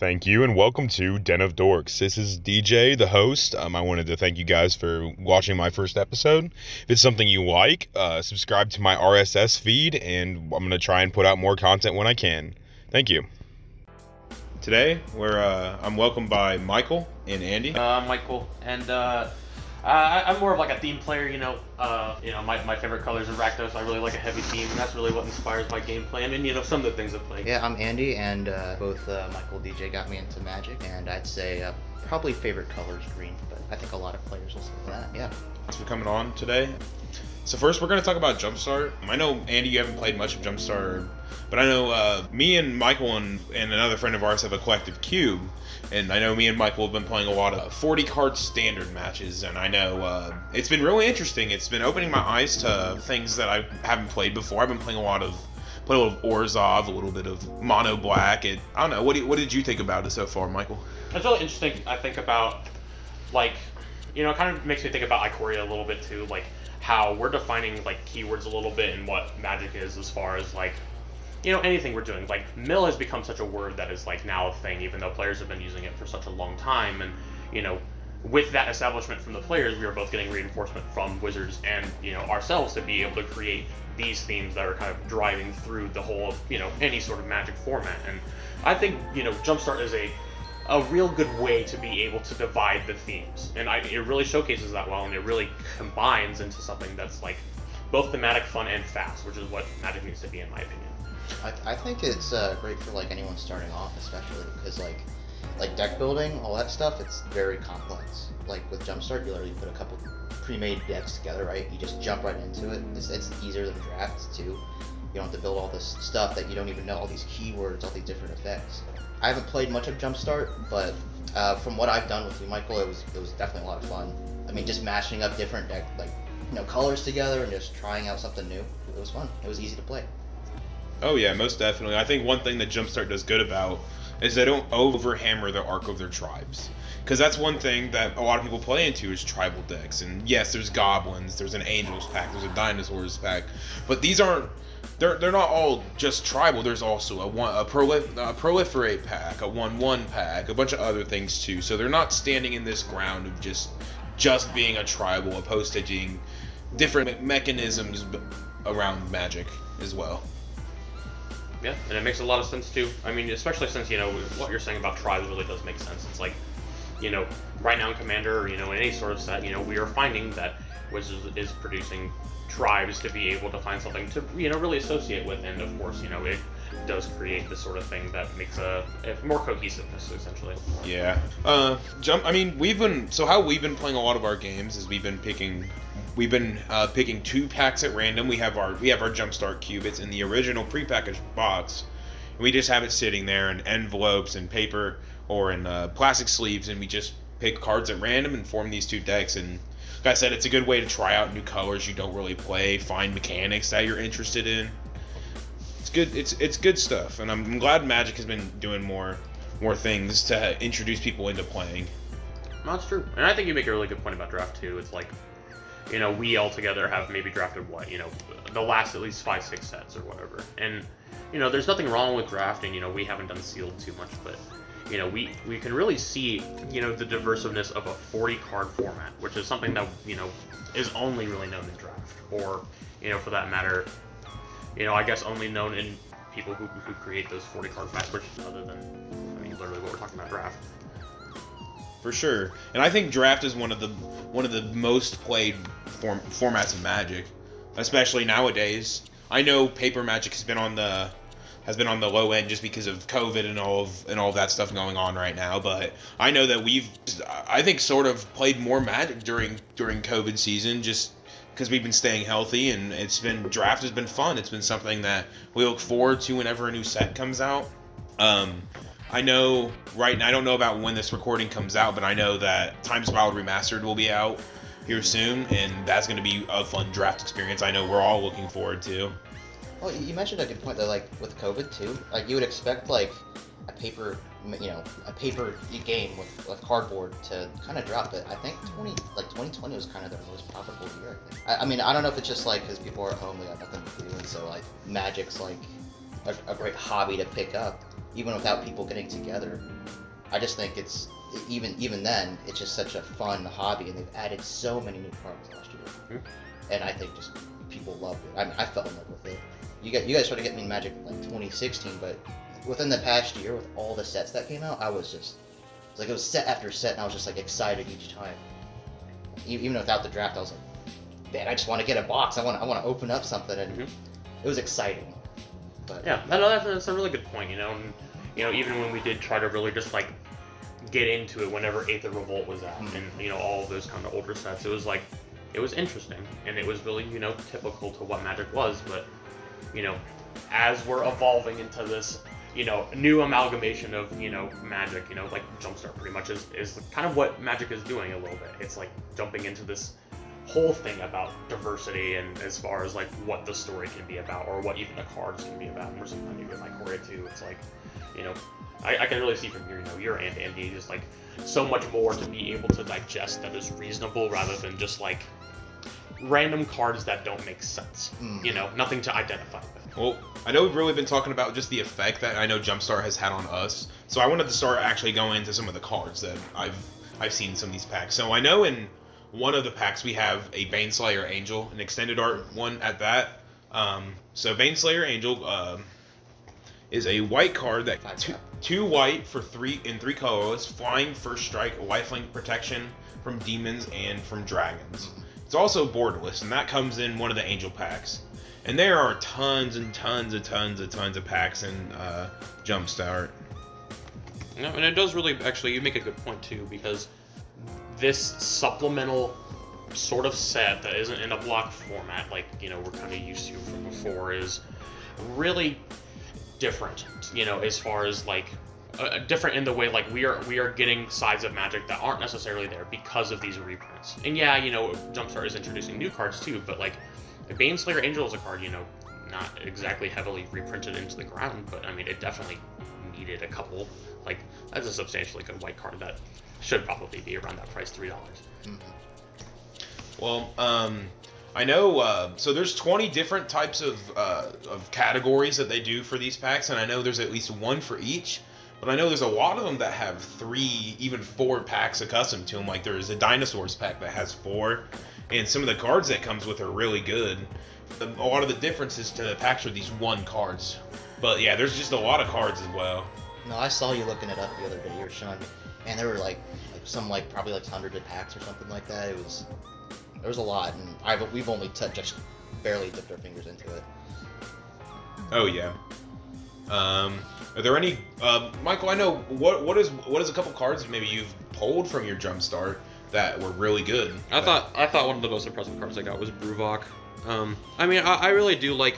Thank you and welcome to Den of Dorks. This is DJ, the host. I wanted to thank you guys for watching my first episode. If it's something you like, subscribe to my RSS feed, and I'm going to try and put out more content when I can. Thank you. Today, I'm welcomed by Michael and Andy. Michael, and I'm more of like a theme player, my favorite colors are Rakdos. I really like a heavy theme, and that's really what inspires my gameplay, and some of the things I play. Yeah, I'm Andy, and both Michael and DJ got me into Magic, and I'd say probably favorite color is green, but I think a lot of players will say that, yeah. Thanks for coming on today. So first, we're going to talk about Jumpstart. I know, Andy, you haven't played much of Jumpstart, but I know me and Michael and another friend of ours have a collective cube, and I know me and Michael have been playing a lot of 40-card standard matches, and I know it's been really interesting. It's been opening my eyes to things that I haven't played before. I've been playing a little of Orzhov, a little bit of Mono Black, and I don't know. What did you think about it so far, Michael? It's really interesting. I think about, it kind of makes me think about Ikoria a little bit, too, how we're defining keywords a little bit and what Magic is as far as anything we're doing. Mill has become such a word that is now a thing, even though players have been using it for such a long time. And with that establishment from the players, we are both getting reinforcement from Wizards and ourselves to be able to create these themes that are kind of driving through the whole of any sort of Magic format. And I think Jumpstart is a real good way to be able to divide the themes, and it really showcases that well, and it really combines into something that's both thematic, fun, and fast, which is what Magic needs to be, in my opinion. I think it's great for anyone starting off, especially because deck building, all that stuff, it's very complex. With Jumpstart, you literally put a couple pre-made decks together, right? You just jump right into it. It's easier than drafts too. You don't have to build all this stuff that you don't even know, all these keywords, all these different effects. I haven't played much of Jumpstart, but from what I've done with you, Michael, it was definitely a lot of fun. I mean, just mashing up different deck, colors together and just trying out something new. It was fun. It was easy to play. Oh yeah, most definitely. I think one thing that Jumpstart does good about is they don't overhammer the arc of their tribes. Because that's one thing that a lot of people play into is tribal decks. And yes, there's goblins, there's an angels pack, there's a dinosaurs pack, but these aren't. They're not all just tribal. There's also a proliferate pack, a 1/1 pack, a bunch of other things too. So they're not standing in this ground of just being a tribal, opposed to being different mechanisms around Magic as well. Yeah, and it makes a lot of sense too. I mean, especially since what you're saying about tribes really does make sense. It's right now in Commander, or in any sort of set, we are finding that Wizards is producing tribes to be able to find something to really associate with, and of course it does create the sort of thing that makes a more cohesiveness, essentially. Yeah. How we've been playing a lot of our games is we've been picking two packs at random. We have our Jumpstart cube. It's in the original prepackaged box. We just have it sitting there in envelopes and paper or in plastic sleeves, and we just pick cards at random and form these two decks. And like I said, it's a good way to try out new colors you don't really play, find mechanics that you're interested in. It's good. It's good stuff, and I'm glad Magic has been doing more things to introduce people into playing. That's true, and I think you make a really good point about draft too. It's we all together have maybe drafted the last at least 5-6 sets or whatever, and there's nothing wrong with drafting. We haven't done sealed too much, but. We can really see, the diversiveness of a 40-card format, which is something that, is only really known in draft. Or, for that matter, I guess only known in people who create those 40-card packs, which is other than, literally what we're talking about, draft. For sure. And I think draft is one of the most played formats in Magic, especially nowadays. I know paper Magic has been on the low end just because of COVID and all of that stuff going on right now. But I know that I think played more Magic during COVID season just because we've been staying healthy, and draft has been fun. It's been something that we look forward to whenever a new set comes out. I know right now, I don't know about when this recording comes out, but I know that Time Spiral Remastered will be out here soon, and that's going to be a fun draft experience I know we're all looking forward to. Well, you mentioned a good point though, with COVID too. You would expect a paper game with cardboard to kind of drop it. I think 2020 was kind of their most profitable year. I mean, I don't know if it's just because people are at home, they got nothing to do, and so Magic's a great hobby to pick up, even without people getting together. I just think it's, even then, it's just such a fun hobby, and they've added so many new cards last year. Mm-hmm. And I think just people loved it. I mean, I fell in love with it. You guys started getting me in Magic in like 2016, but within the past year, with all the sets that came out, I was just, it was set after set, and I was just like excited each time. Even without the draft, I was like, man, I just want to get a box. I want to open up something, and mm-hmm. it was exciting. But yeah, no, that's a really good point. And even when we did try to really just like get into it, whenever Eighth of Revolt was out, mm-hmm. and all of those kind of older sets, it was like it was interesting, and it was really typical to what Magic was. But as we're evolving into this new amalgamation of Magic, like Jumpstart pretty much is kind of what Magic is doing a little bit. It's like jumping into this whole thing about diversity, and as far as like what the story can be about, or what even the cards can be about, or something even like Corey too. It's like I can really see from here your and Andy just like so much more to be able to digest that is reasonable, rather than just like random cards that don't make sense. Mm. Nothing to identify with. Well, I know we've really been talking about just the effect that I know Jumpstart has had on us, so I wanted to start actually going into some of the cards that I've seen some of these packs. So I know in one of the packs we have a Baneslayer Angel, an extended art one at that. So Baneslayer Angel is a white card that two white for 3 and 3 colorless, flying, first strike, lifelink, protection from demons and from dragons. It's also borderless, and that comes in one of the angel packs. And there are tons and tons and tons and tons of packs in Jumpstart. No, and it does really, actually, you make a good point too, because this supplemental sort of set that isn't in a block format like we're kind of used to from before is really different, as far as like different in the way like we are getting sides of Magic that aren't necessarily there because of these reprints. And yeah, Jumpstart is introducing new cards too, but like Baneslayer Angel is a card not exactly heavily reprinted into the ground, but I mean it definitely needed a couple. Like that's a substantially good white card that should probably be around that price, $3. Mm-hmm. Well, I know. So there's 20 different types of categories that they do for these packs, and I know there's at least one for each. But I know there's a lot of them that have 3, even 4 packs accustomed to them. Like there's a Dinosaurs pack that has 4, and some of the cards that comes with are really good. A lot of the differences to the packs are these one cards. But yeah, there's just a lot of cards as well. No, I saw you looking it up the other day. You were showing me. And there were like probably like hundreds of packs or something like that. There was a lot, and we've only just barely dipped our fingers into it. Oh yeah. Are there any, Michael? I know what is a couple cards maybe you've pulled from your Jumpstart that were really good. I thought one of the most impressive cards I got was Bruvok. I mean I really do like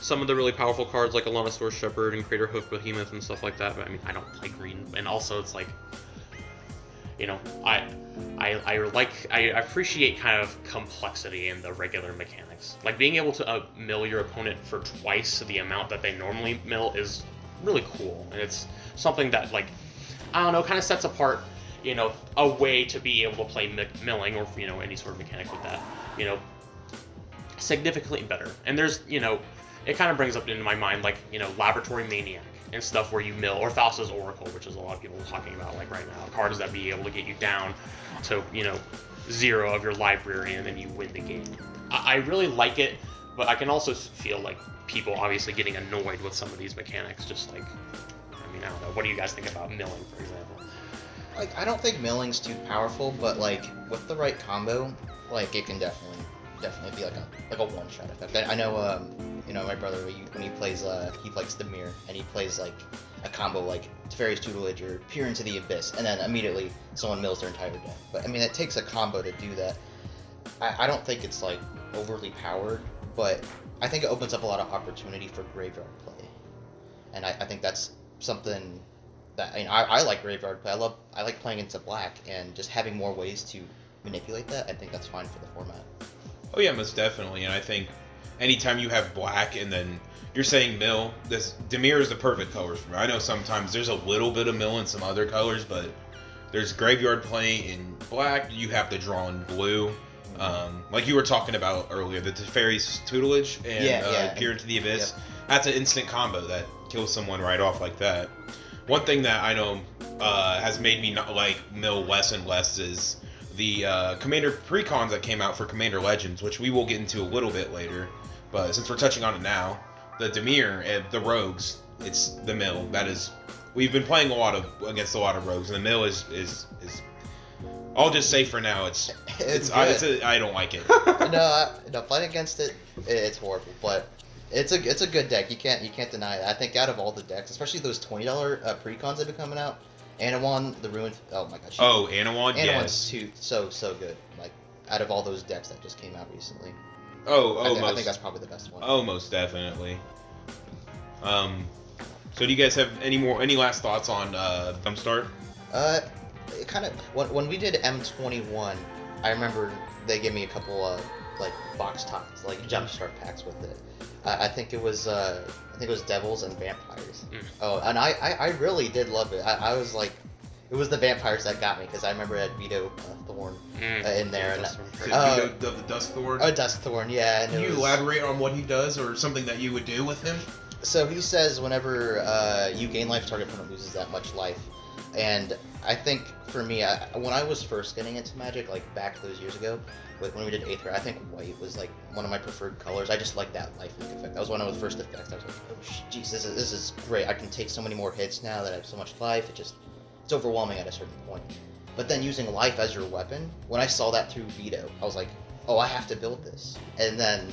some of the really powerful cards like Allonosaurus Shepherd and Crater Hoof Behemoth and stuff like that. But I mean I don't play green, and also it's like. I appreciate kind of complexity in the regular mechanics. Like being able to mill your opponent for twice the amount that they normally mill is really cool, and it's something that like I don't know kind of sets apart a way to be able to play milling or any sort of mechanic with that significantly better. And there's it kind of brings up into my mind like Laboratory Maniac. And stuff where you mill, or Thassa's Oracle, which is a lot of people talking about like right now, cards that be able to get you down to 0 of your library and then you win the game. I really like it, but I can also feel like people obviously getting annoyed with some of these mechanics. Just like, I mean, I don't know. What do you guys think about milling, for example? Like, I don't think milling's too powerful, but like with the right combo, like it can definitely be like a one-shot effect. I know. My brother, when he plays, he plays Dimir, and he plays like a combo like Teferi's Tutelage or Peer into the Abyss, and then immediately someone mills their entire deck. But I mean, it takes a combo to do that. I don't think it's like overly powered, but I think it opens up a lot of opportunity for graveyard play, and I think that's something that I like graveyard play. I like playing into black and just having more ways to manipulate that. I think that's fine for the format. Oh yeah, most definitely, and I think. Anytime you have black and then you're saying mill, this Dimir is the perfect colors for me. I know sometimes there's a little bit of mill in some other colors, but there's graveyard play in black. You have to draw in blue. Like you were talking about earlier, the Teferi's Tutelage and Peer into the Abyss. That's an instant combo that kills someone right off like that. One thing that I know has made me not like mill less and less is the Commander precons that came out for Commander Legends, which we will get into a little bit later. But since we're touching on it now, the Dimir, the rogues, it's the mill. That is, we've been playing against a lot of rogues, and the mill is I'll just say for now, I don't like it. No, fighting against it's horrible, but it's a good deck. You can't deny it. I think out of all the decks, especially those $20 precons that have been coming out, Anowon, the Ruined. Oh my gosh. Oh, Anowon, yes. Anowon's too so good. Like out of all those decks that just came out recently. Oh, I think that's probably the best one. Oh, most definitely. So do you guys have any last thoughts on Jumpstart? It kind of when we did M21, I remember they gave me a couple of box tops, Jumpstart packs with it. I think it was Devils and Vampires. Oh, and I really did love it. I was like, it was the Vampires that got me because I remember that Vito Thorn in there. Vito the Dust Thorn. Oh, Dust Thorn, yeah. Can you elaborate on what he does or something that you would do with him? So he says whenever you gain life, target opponent loses that much life. And I think for me, when I was first getting into Magic, back those years ago, when we did 8th grade, I think white was one of my preferred colors. I just liked that life link effect. That was one of the first effects. I was like, oh, jeez, this is great. I can take so many more hits now that I have so much life. It's overwhelming at a certain point. But then using life as your weapon, when I saw that through Vito, I was like, oh, I have to build this. And then,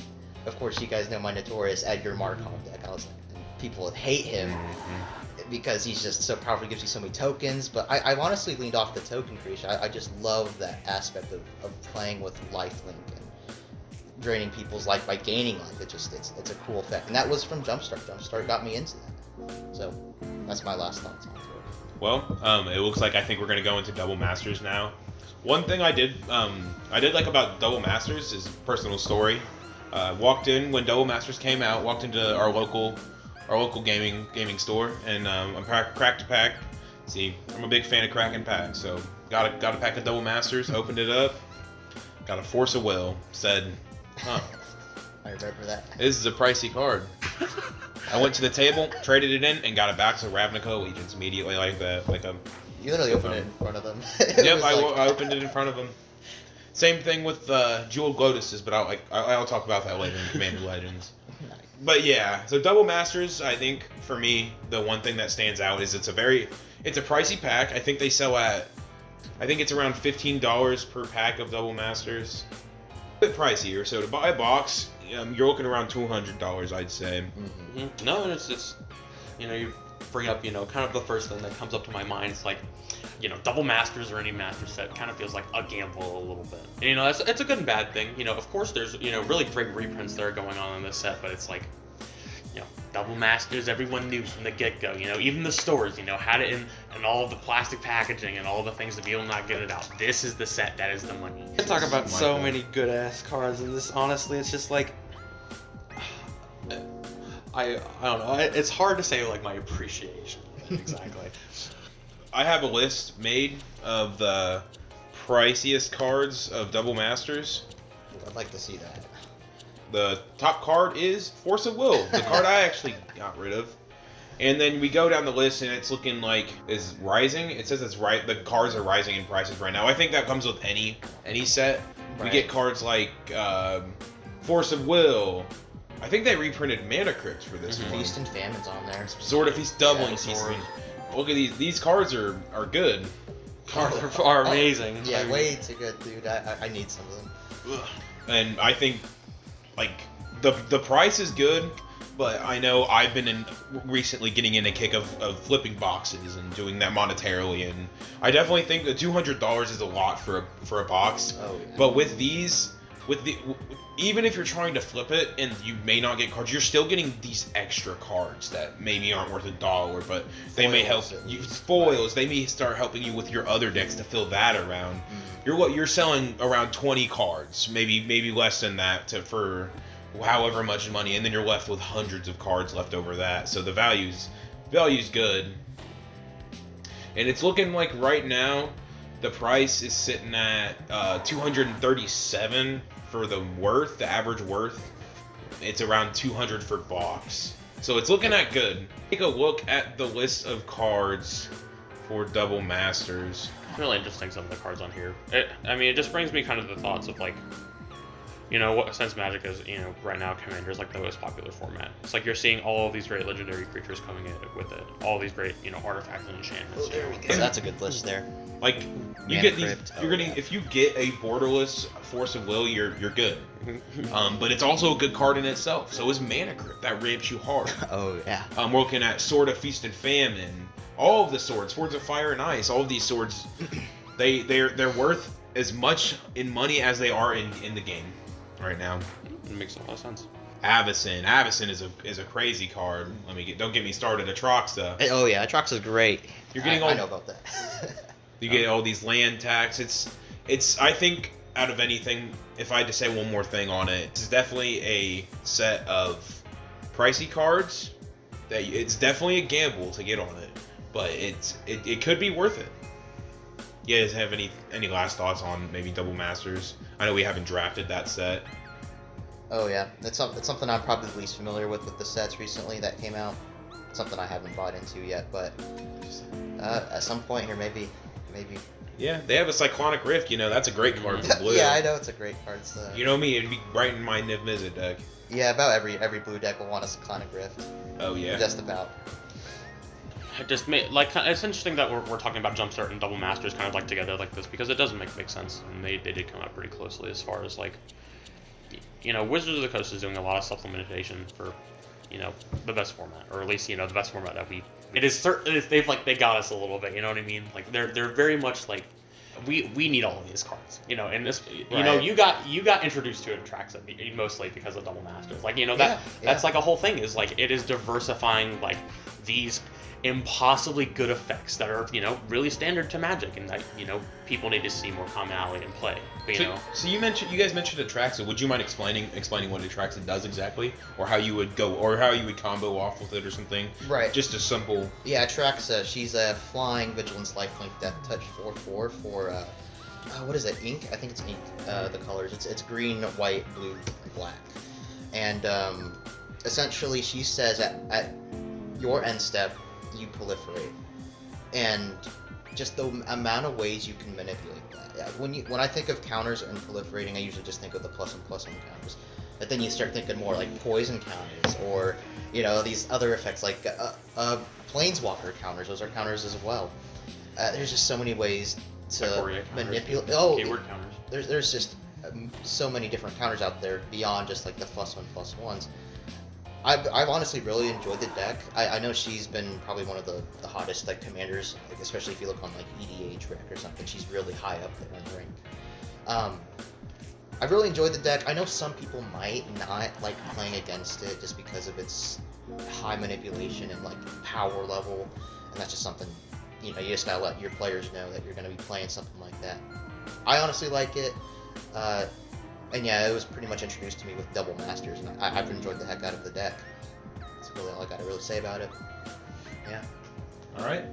of course, you guys know my notorious Edgar Markov deck. I was like, people would hate him. Because he's just so powerful, he gives you so many tokens, but I've honestly leaned off the token creation. I just love that aspect of playing with lifelink and draining people's life by gaining life. It's a cool effect, and that was from Jumpstart. Jumpstart got me into that, so that's my last thoughts on it. Well, it looks like I think we're gonna go into Double Masters now. One thing I did like about Double Masters is personal story. Walked in when Double Masters came out. Walked into our local gaming store, and I cracked a pack. See, I'm a big fan of cracking packs, so got a pack of Double Masters, opened it up, got a Force of Will, said, huh. I remember that. This is a pricey card. I went to the table, traded it in, and got a box of Ravnica Allegiance immediately You literally opened it in front of them. Yep, I opened it in front of them. Same thing with Jeweled Lotuses, but I'll talk about that later in Commander Legends. But yeah, so Double Masters, I think for me, the one thing that stands out is it's a pricey pack. I think they sell it's around $15 per pack of Double Masters. A bit pricier, so to buy a box, you're looking around $200, I'd say. Mm-hmm. No, it's just, you bring up, kind of the first thing that comes up to my mind is Double Masters or any master set kind of feels like a gamble a little bit. And, it's a good and bad thing. Of course there's, really great reprints that are going on in this set, but it's Double Masters, everyone knew from the get-go, even the stores, had it in and all of the plastic packaging and all the things that people not get it out. This is the set that is the money. I talk about so many good-ass cards in this, honestly, it's just I don't know, it's hard to say my appreciation of it exactly. I have a list made of the priciest cards of Double Masters. I'd like to see that. The top card is Force of Will, the card I actually got rid of. And then we go down the list and it's looking is rising. It says it's right. The cards are rising in prices right now. I think that comes with any set. Right. We get cards Force of Will. I think they reprinted Mana Crypt for this one. Feast and Famine's on there. Sword of Feast, doubling Feast. Look at these cards are good. Cards are amazing. Yeah, way too good, dude. I need some of them. And I think the price is good, but I know I've been recently getting in a kick of flipping boxes and doing that monetarily, and I definitely think that $200 is a lot for a box. Oh, yeah. But with these, even if you're trying to flip it and you may not get cards, you're still getting these extra cards that maybe aren't worth $1, but they may help you. Foils, they may start helping you with your other decks to fill that around. Mm-hmm. You're selling around 20 cards, maybe less than that for however much money, and then you're left with hundreds of cards left over that. So the value's good, and it's looking like right now the price is sitting at $237. For the average worth, it's around $200 for box. So it's looking at good. Take a look at the list of cards for Double Masters. It's really interesting, some of the cards on here. It just brings me kind of the thoughts of, like, you know, what, since Magic is, you know, right now Commander is like the most popular format. It's like you're seeing all of these great legendary creatures coming in with it. All these great, you know, artifacts and enchantments. There we go. So that's a good list there. Like, you get these, you're gonna, if you get a borderless Force of Will, you're good. But it's also a good card in itself. So is Mana Crypt, that ramps you hard. Oh yeah. We're looking at Sword of Feast and Famine. All of the swords, Swords of Fire and Ice, all of these swords, they're worth as much in money as they are in the game right now. It makes a lot of sense. Avacyn is a crazy card. Don't get me started. Atraxa. Oh yeah, Atraxa's great. You're getting I know about that. You get all these land tax. It's. I think out of anything, if I had to say one more thing on it, it's definitely a set of pricey cards. That it's definitely a gamble to get on it, but it could be worth it. You guys have any last thoughts on maybe Double Masters? I know we haven't drafted that set. Oh yeah, it's something I'm probably least familiar with the sets recently that came out. It's something I haven't bought into yet, but at some point here maybe. Yeah, they have a Cyclonic Rift, you know, that's a great card for blue. Yeah, I know it's a great card. So. You know me, it'd be right in my Niv Mizzet deck. Yeah, about every blue deck will want a Cyclonic Rift. Oh yeah. Just about. It just made, like, it's interesting that we're talking about Jumpstart and Double Masters kind of like together like this, because it does make big sense, and they did come out pretty closely as far as, like, you know, Wizards of the Coast is doing a lot of supplementation for, you know, the best format, or at least, you know, the best format that we. It is certain they got us a little bit. You know what I mean? Like they're very much like we need all of these cards. You know, and this right. You know you got introduced to Atraxa mostly because of Double Masters. Like, you know, that's like a whole thing is like it is diversifying like these impossibly good effects that are, you know, really standard to Magic and that, you know, people need to see more commonality in play. But, you know. So you guys mentioned Atraxa. Would you mind explaining what Atraxa does exactly, or how you would go, or how you would combo off with it or something? Right. Just a simple. Yeah, Atraxa. She's a flying vigilance, lifelink, death touch, 4/4 for what is it? Ink? I think it's ink. The colors. It's green, white, blue, black, and essentially she says at your end step, you proliferate, and just the amount of ways you can manipulate that. When I think of counters and proliferating, I usually just think of the plus and counters, but then you start thinking more like poison counters, or, you know, these other effects like planeswalker counters. Those are counters as well. There's just so many ways to manipulate. Keyword counters. There's just so many different counters out there beyond just like the plus ones. I've honestly really enjoyed the deck. I know she's been probably one of the hottest like commanders, like, especially if you look on like EDH Rec or something. She's really high up there in the rank. I really enjoyed the deck. I know some people might not like playing against it just because of its high manipulation and like power level, and that's just something, you know, you just gotta let your players know that you're gonna be playing something like that. I honestly like it. And yeah, it was pretty much introduced to me with Double Masters, and I've enjoyed the heck out of the deck. That's really all I got to really say about it. Yeah. All right.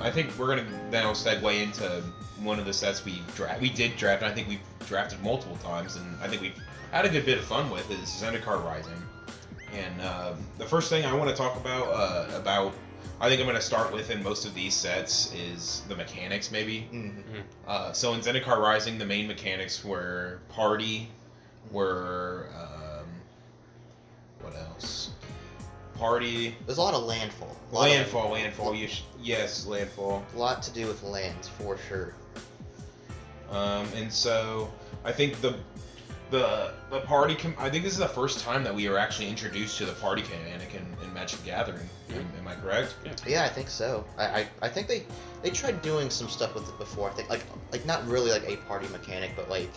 I think we're going to now segue into one of the sets we did draft, and I think we've drafted multiple times, and I think we've had a good bit of fun with, is Zendikar Rising. And the first thing I want to talk about, I think I'm going to start with in most of these sets, is the mechanics, maybe. Mm-hmm. So in Zendikar Rising, the main mechanics were party, what else? Party. There's a lot of landfall. Landfall. Yes, landfall. A lot to do with lands, for sure. And so I think the party. I think this is the first time that we were actually introduced to the party mechanic in Magic Gathering. Am I correct? Yeah, I think so. I think they tried doing some stuff with it before. I think like not really like a party mechanic, but like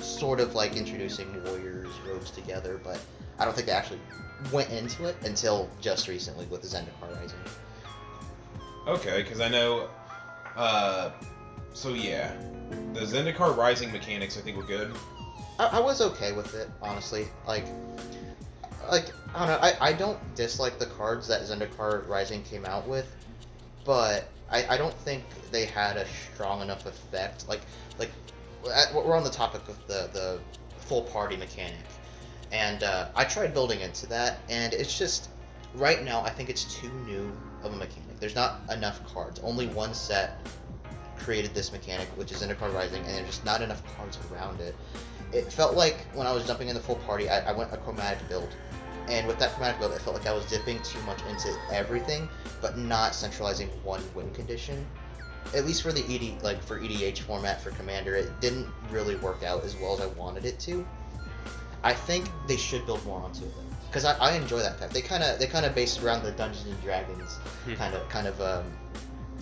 sort of like introducing warriors, rogues together. But I don't think they actually went into it until just recently with Zendikar Rising. Okay, because I know. So yeah, the Zendikar Rising mechanics I think were good. I was okay with it, honestly. Like I don't know. I don't dislike the cards that Zendikar Rising came out with, but I don't think they had a strong enough effect. Like we're on the topic of the full party mechanic, and I tried building into that, and it's just right now, I think it's too new of a mechanic. There's not enough cards. Only one set created this mechanic, which is Zendikar Rising, and there's just not enough cards around it. It felt like when I was jumping in the full party, I went a chromatic build. And with that chromatic build, I felt like I was dipping too much into everything, but not centralizing one win condition. At least for the ED, like for EDH format for Commander, it didn't really work out as well as I wanted it to. I think they should build more onto it, because I enjoy that fact. They kind of base it around the Dungeons and Dragons kind of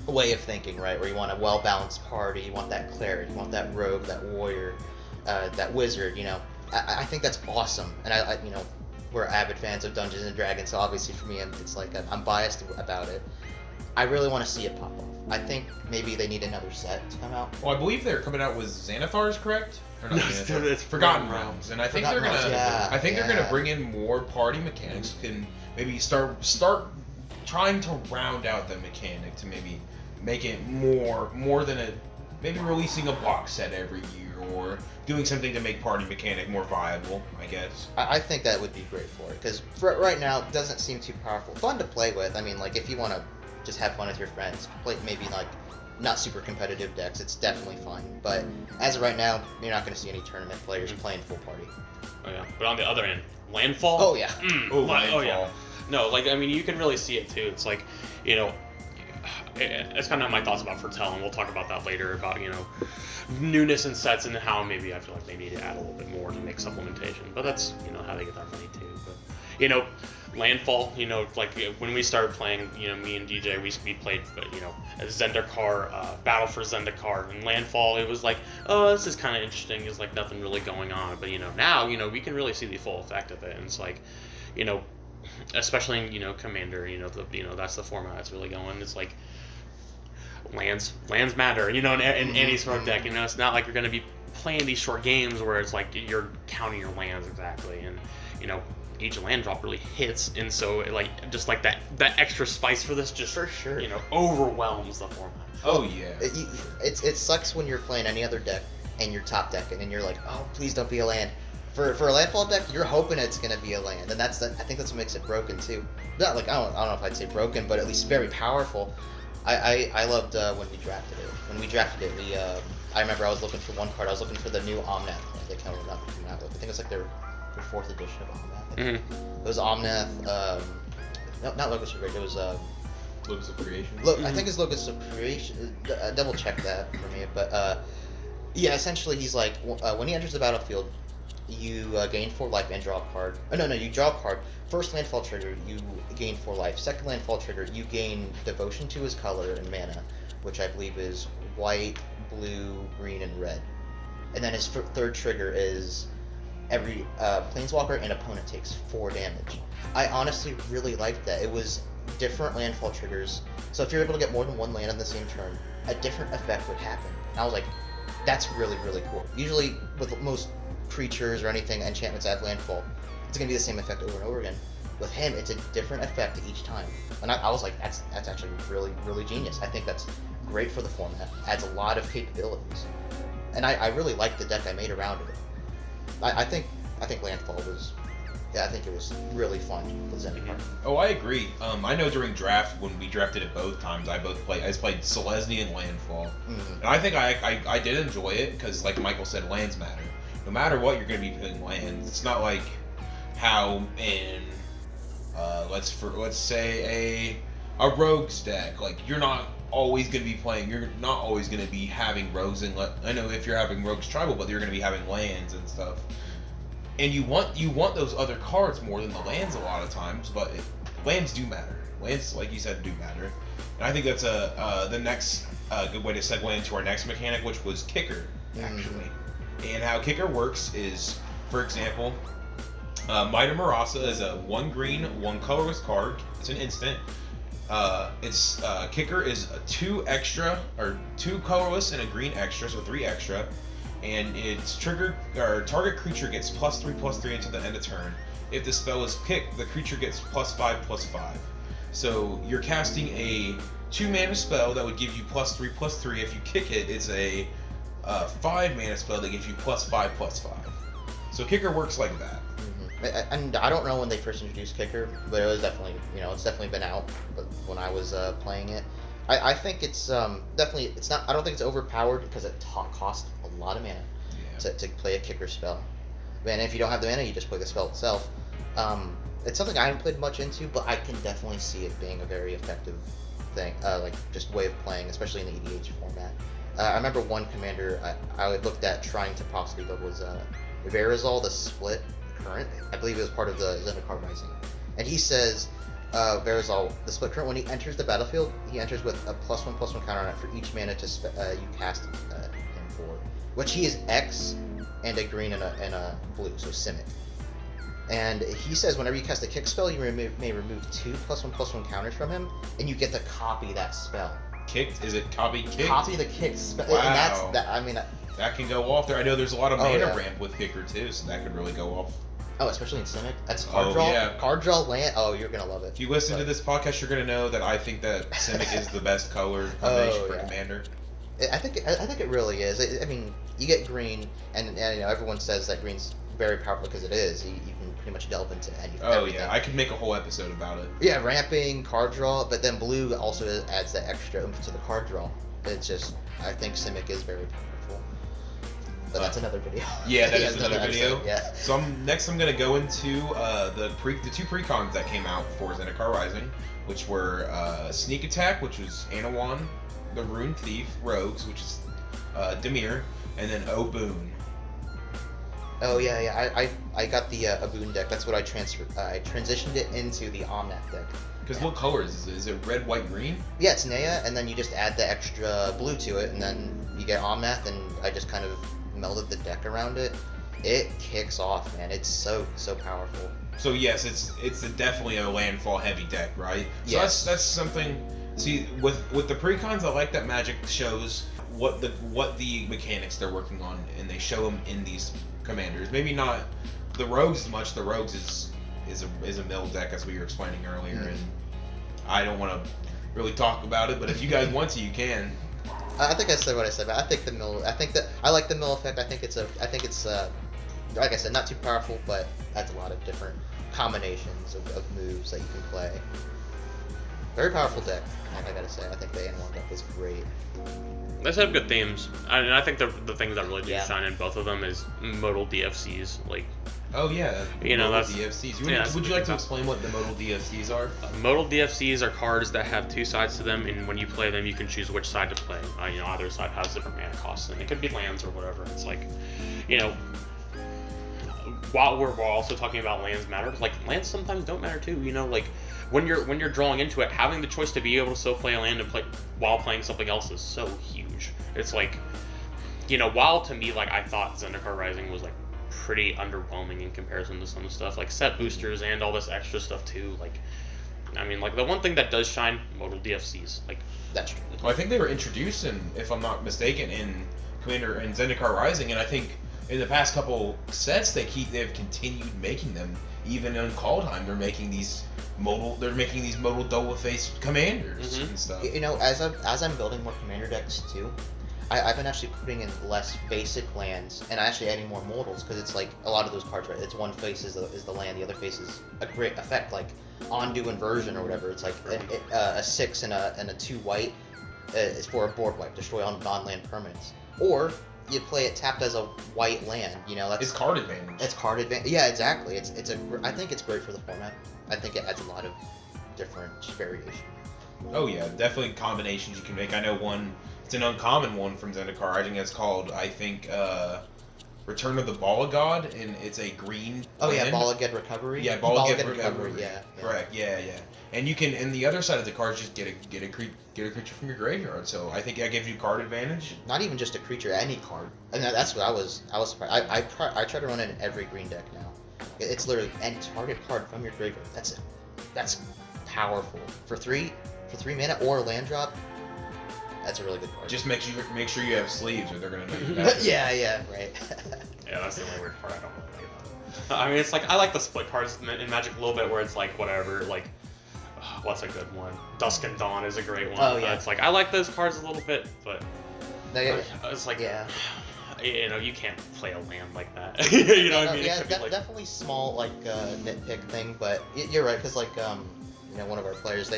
way of thinking, right? Where you want a well balanced party, you want that cleric, you want that rogue, that warrior, that wizard. You know, I think that's awesome, and I you know. We're avid fans of Dungeons and Dragons, so obviously for me, it's like I'm biased about it. I really want to see it pop off. I think maybe they need another set to come out. Well, I believe they're coming out with Xanathar's, correct? Or not Xanathar, it's Forgotten Realms, and I think Forgotten Realms, they're gonna bring in more party mechanics. Can maybe start trying to round out the mechanic to maybe make it more than maybe releasing a box set every year. Or doing something to make party mechanic more viable, I guess. I think that would be great for it, because right now it doesn't seem too powerful. Fun to play with. I mean, like, if you want to just have fun with your friends, play maybe, like, not super competitive decks, it's definitely fun. But as of right now, you're not going to see any tournament players playing full party. Oh, yeah. But on the other end, Landfall? Oh, yeah. Landfall. Oh, yeah. No, like, I mean, you can really see it, too. It's like, you know... It's kind of my thoughts about Fertel, and we'll talk about that later, about, you know, newness in sets and how maybe I feel like they need to add a little bit more to make supplementation. But that's, you know, how they get that money too. But, you know, Landfall, you know, like when we started playing, you know, me and DJ, we played, you know, Zendikar, Battle for Zendikar, and Landfall, it was like, oh, this is kind of interesting, there's like nothing really going on. But, you know, now, you know, we can really see the full effect of it, and it's like, you know, especially in, you know, Commander, you know, that's the format that's really going. It's like lands matter, you know, in any sort of deck. You know, it's not like you're going to be playing these short games where it's like you're counting your lands exactly, and, you know, each land drop really hits, and so it, like, just like that extra spice for this, just for sure, you know, overwhelms the format. Oh yeah, it sucks when you're playing any other deck and you're top decking and you're like, oh, please don't be a land. For a landfall deck, you're hoping it's going to be a land, and I think that's what makes it broken too. Not like I don't know if I'd say broken, but at least very powerful. I loved when we drafted it. We I remember I was looking for one card. I was looking for the new Omnath card they came out with. I think it's like their fourth edition of Omnath. It was Omnath. No, not Locus of Creation. It was Locus of Creation. I think it's Locus of Creation. Double check that for me. But yeah, essentially he's like when he enters the battlefield. You gain 4 life and draw a card. Oh, no, you draw a card. First landfall trigger, you gain 4 life. Second landfall trigger, you gain devotion to his color and mana, which I believe is white, blue, green, and red. And then his third trigger is every planeswalker and opponent takes 4 damage. I honestly really liked that. It was different landfall triggers. So if you're able to get more than one land on the same turn, a different effect would happen. And I was like, that's really, really cool. Usually with most creatures or anything, enchantments at landfall, it's gonna be the same effect over and over again. With him, it's a different effect each time, and I was like, that's actually really, really genius. I think that's great for the format. Adds a lot of capabilities, and I really like the deck I made around it. I think landfall was, yeah, I think it was really fun with Zendikar. Oh, I agree. I know during draft when we drafted it both times, I played Selesnya and landfall, and I think I did enjoy it because, like Michael said, lands matter. No matter what, you're going to be putting lands. It's not like how in let's say a rogues deck. Like, you're not always going to be playing. You're not always going to be having rogues and. I know if you're having rogues tribal, but you're going to be having lands and stuff. And you want those other cards more than the lands a lot of times. But lands do matter. Lands, like you said, do matter. And I think that's the next good way to segue into our next mechanic, which was kicker, actually. And how kicker works is, for example, Might of Marasa is a 1 green, 1 colorless card. It's an instant. Its kicker is a 2 extra, or 2 colorless and a green extra, so 3 extra. And its trigger, or target creature gets +3/+3 until the end of turn. If the spell is kicked, the creature gets +5/+5. So you're casting a 2-mana spell that would give you +3/+3. If you kick it, it's a 5-mana spell that gives you +5/+5. So kicker works like that. And I don't know when they first introduced Kicker, but it was definitely, you know, it's definitely been out. But when I was playing it, I think it's definitely, it's not, I don't think it's overpowered because it costs a lot of mana to play a Kicker spell. And if you don't have the mana, you just play the spell itself. It's something I haven't played much into, but I can definitely see it being a very effective thing, like just way of playing, especially in the EDH format. I remember one commander I looked at trying to possibly build was Verizal, the Split Current. I believe it was part of the Zendikar Rising. And he says, Verizal, the Split Current, when he enters the battlefield, he enters with a +1/+1 counter on it for each mana you cast him for, which he is X and a green and a blue, so Simic. And he says whenever you cast a kick spell, you may remove 2 +1/+1 counters from him, and you get to copy that spell. Kicked? Is it copy kicked? Copy the kick spell. Wow. And that's, I mean... that can go off there. I know there's a lot of mana ramp with Kicker, too, so that could really go off. Oh, especially in Simic. That's card draw. Yeah. Card draw land. Oh, you're going to love it. If you listen to this podcast, you're going to know that I think that Simic is the best color combination for Commander. I think it really is. I mean, you get green, and you know, everyone says that green's very powerful because it is. You can pretty much delve into anything. Oh, everything. Yeah. I could make a whole episode about it. Yeah, ramping, card draw, but then blue also adds that extra oomph to the card draw. It's just, I think Simic is very powerful. But that's another video. Yeah, that is another video. Yeah. So I'm going to go into the two precons that came out for Zendikar Rising, which were Sneak Attack, which was Anowon, the Rune Thief, Rogues, which is Dimir, and then Oboon. Oh yeah. I got the Oboon deck. That's what I transferred. I transitioned it into the Omnath deck. Because what color is it? Is it red, white, green? Yeah, it's Naya, and then you just add the extra blue to it, and then you get Omnath. And I just kind of melded the deck around it. It kicks off, man. It's so powerful. So yes, it's definitely a landfall heavy deck, right? So yes. That's something. See, with the precons, I like that Magic shows what the mechanics they're working on, and they show them in these commanders. Maybe not the Rogues as much. The Rogues is a mill deck, as we were explaining earlier, and I don't want to really talk about it. But if you guys want to, you can. I think I said what I said. But I think the mill. I think that I like the mill effect. I think it's like I said, not too powerful, but that's a lot of different combinations of moves that you can play. Very powerful deck, I gotta say. I think the Anowon deck is great. They have good themes. I think the things that really do shine in both of them is modal DFCs. Like, oh yeah, you know, modal DFCs. Would you like to explain what the modal DFCs are? Modal DFCs are cards that have two sides to them, and when you play them, you can choose which side to play. You know, either side has different mana costs, and it could be lands or whatever. It's like, you know. While we're also talking about lands matter, like lands sometimes don't matter too. You know, like when you're drawing into it, having the choice to be able to still play a land and play while playing something else is so huge. It's like, you know, while to me, like I thought Zendikar Rising was like pretty underwhelming in comparison to some stuff, like set boosters and all this extra stuff too. Like, I mean, like the one thing that does shine, modal DFCs. Like that's true. Well, I think they were introduced, if I'm not mistaken, in Commander and Zendikar Rising, and I think. In the past couple sets, they've continued making them. Even in Kaldheim, they're making these modal double-faced commanders and stuff. You know, as I'm building more commander decks too, I've been actually putting in less basic lands and actually adding more modals because it's like a lot of those cards, right? It's one face is the land, the other face is a great effect like Ondu Inversion or whatever. It's like a 6 and a 2 white is for a board wipe, destroy on non-land permanents, or you play it tapped as a white land, you know. That's, it's card advantage. It's card advantage. Yeah, exactly. I think it's great for the format. I think it adds a lot of different variation. Oh yeah, definitely combinations you can make. I know one. It's an uncommon one from Zendikar. I think it's called. I think Return of the Valakut, and it's a green. Oh land. Yeah, Valakut Recovery. Yeah, Valakut Recovery. Yeah. Correct. Yeah. And you can, and the other side of the card is just get a creature from your graveyard. So I think that gives you card advantage. Not even just a creature, any card. And that's what I was surprised. I try to run it in every green deck now. It's literally any target card from your graveyard. That's it. That's powerful for three mana or a land drop. That's a really good card. Just make sure you have sleeves, or they're gonna know you have. Yeah, right. Yeah, that's the only weird part I don't like about. I mean, it's like I like the split cards in Magic a little bit, where it's like whatever, like. What's a good one? Dusk and Dawn is a great one. Oh, yeah. It's like, I like those cards a little bit, but it's like, yeah. you know, you can't play a land like that. you know what I mean? Yeah, definitely small, like, nitpick thing, but you're right, because, like, you know, one of our players,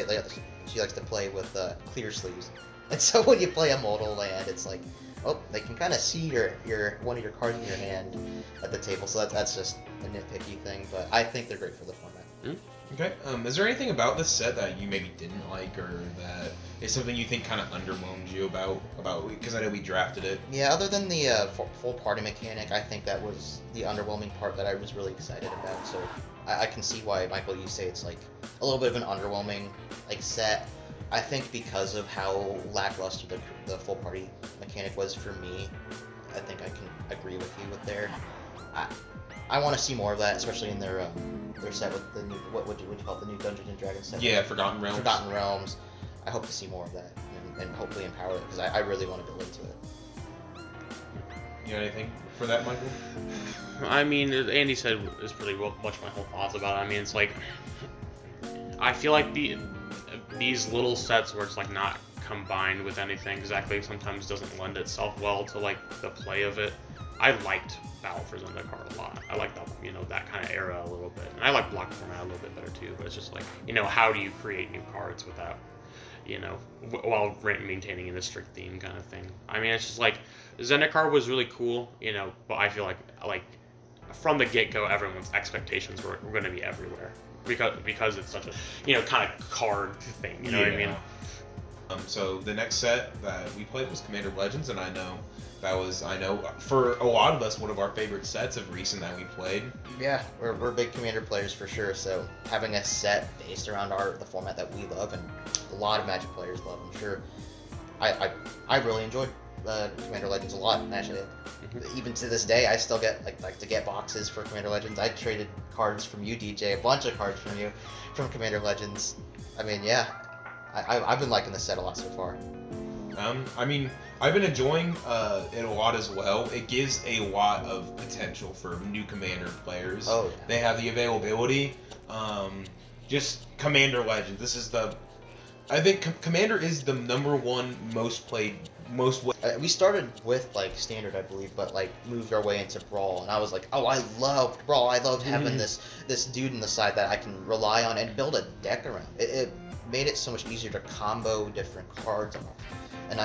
she likes to play with clear sleeves. And so when you play a modal land, it's like, oh, they can kind of see your one of your cards in your hand at the table, so that's just a nitpicky thing, but I think they're great for the format. Mm-hmm. Okay, is there anything about this set that you maybe didn't like, or that is something you think kind of underwhelmed you about, because I know we drafted it? Yeah, other than the full party mechanic, I think that was the underwhelming part that I was really excited about, so I can see why, Michael, you say it's like a little bit of an underwhelming like set. I think because of how lackluster the full party mechanic was for me, I think I can agree with you with there. I want to see more of that, especially in their set with the new, what you call it, the new Dungeons and Dragons set. Yeah, Forgotten Realms. I hope to see more of that and hopefully empower it, because I really want to go into it. You got anything for that, Michael? I mean, as Andy said, is pretty much my whole thoughts about it. I mean, it's like, I feel like these little sets where it's like not combined with anything exactly sometimes doesn't lend itself well to like the play of it. I liked Battle for Zendikar a lot. I liked that, you know, that kind of era a little bit, and I like block format a little bit better too. But it's just like, you know, how do you create new cards without, you know, while maintaining a district theme kind of thing. I mean, it's just like Zendikar was really cool, you know, but I feel like from the get go, everyone's expectations were going to be everywhere. Because it's such a, you know, kind of card thing, you know what I mean? So the next set that we played was Commander Legends, and I know for a lot of us one of our favorite sets of recent that we played. Yeah, we're big Commander players for sure. So having a set based around the format that we love and a lot of Magic players love, I'm sure. I really enjoyed Commander Legends a lot, actually. Mm-hmm. Even to this day, I still get like to get boxes for Commander Legends. I traded cards from you, DJ, a bunch of cards from you from Commander Legends. I mean, yeah, I've been liking this set a lot so far. I mean, I've been enjoying it a lot as well. It gives a lot of potential for new Commander players. Oh, yeah. They have the availability. Just Commander Legends. This is I think Commander is the number one most played. We started with like Standard, I believe, but like moved our way into Brawl, and I was like, oh, I loved Brawl. I loved having this dude in the side that I can rely on and build a deck around. It made it so much easier to combo different cards, and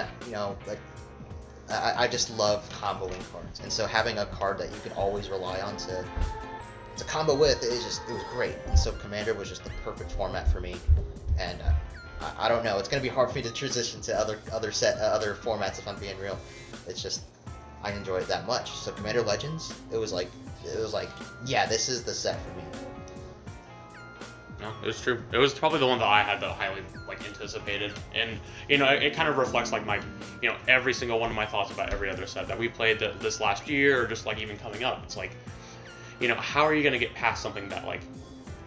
I just love comboing cards, and so having a card that you could always rely on to combo with it was great. And so Commander was just the perfect format for me, and. I don't know. It's going to be hard for me to transition to other formats if I'm being real. It's just I enjoy it that much. So Commander Legends, it was like yeah, this is the set for me. No, it was true. It was probably the one that I had that highly like anticipated, and you know it kind of reflects like my, you know, every single one of my thoughts about every other set that we played this last year or just like even coming up. It's like, you know, how are you going to get past something that like,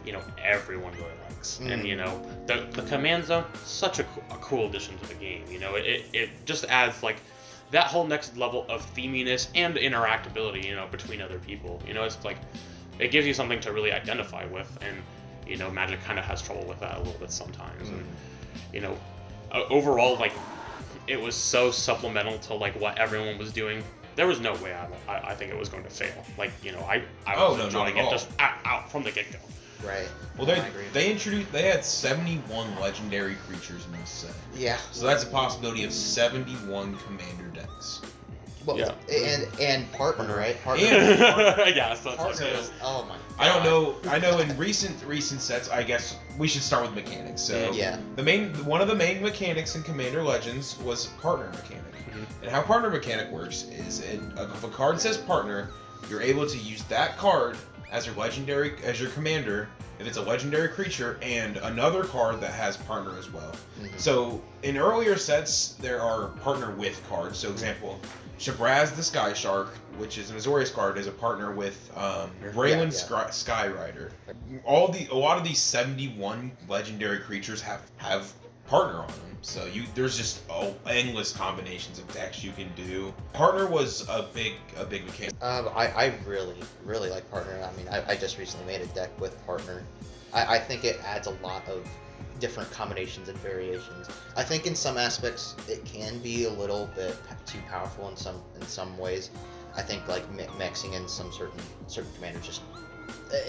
you know, everyone really likes. Mm. And, you know, the command zone, such a cool addition to the game. You know, it just adds, like, that whole next level of theminess and interactability, you know, between other people. You know, it's like, it gives you something to really identify with, and, you know, Magic kind of has trouble with that a little bit sometimes. Mm. And, you know, overall, like, it was so supplemental to, like, what everyone was doing. There was no way I think it was going to fail. Like, you know, I was trying to get just out from the get-go. Right. Well, they had 71 legendary creatures in this set. Yeah. So that's a possibility of 71 commander decks. Well, yeah. And partner, right? Partner. Yeah. So partners. Oh my God. I know. In recent sets, I guess we should start with mechanics. So yeah. One of the main mechanics in Commander Legends was partner mechanic. Mm-hmm. And how partner mechanic works is if a card says partner, you're able to use that card as your commander, if it's a legendary creature, and another card that has partner as well. Mm-hmm. So in earlier sets, there are partner with cards. So example, Shabraz the Sky Shark, which is an Azorius card, is a partner with Raylan Sky Rider. A lot of these 71 legendary creatures have partner on them. So there's just endless combinations of decks you can do. Partner was a big mechanic. I really like partner. I mean, I just recently made a deck with partner. I think it adds a lot of different combinations and variations. I think in some aspects it can be a little bit too powerful in some ways. I think like mixing in some certain commanders just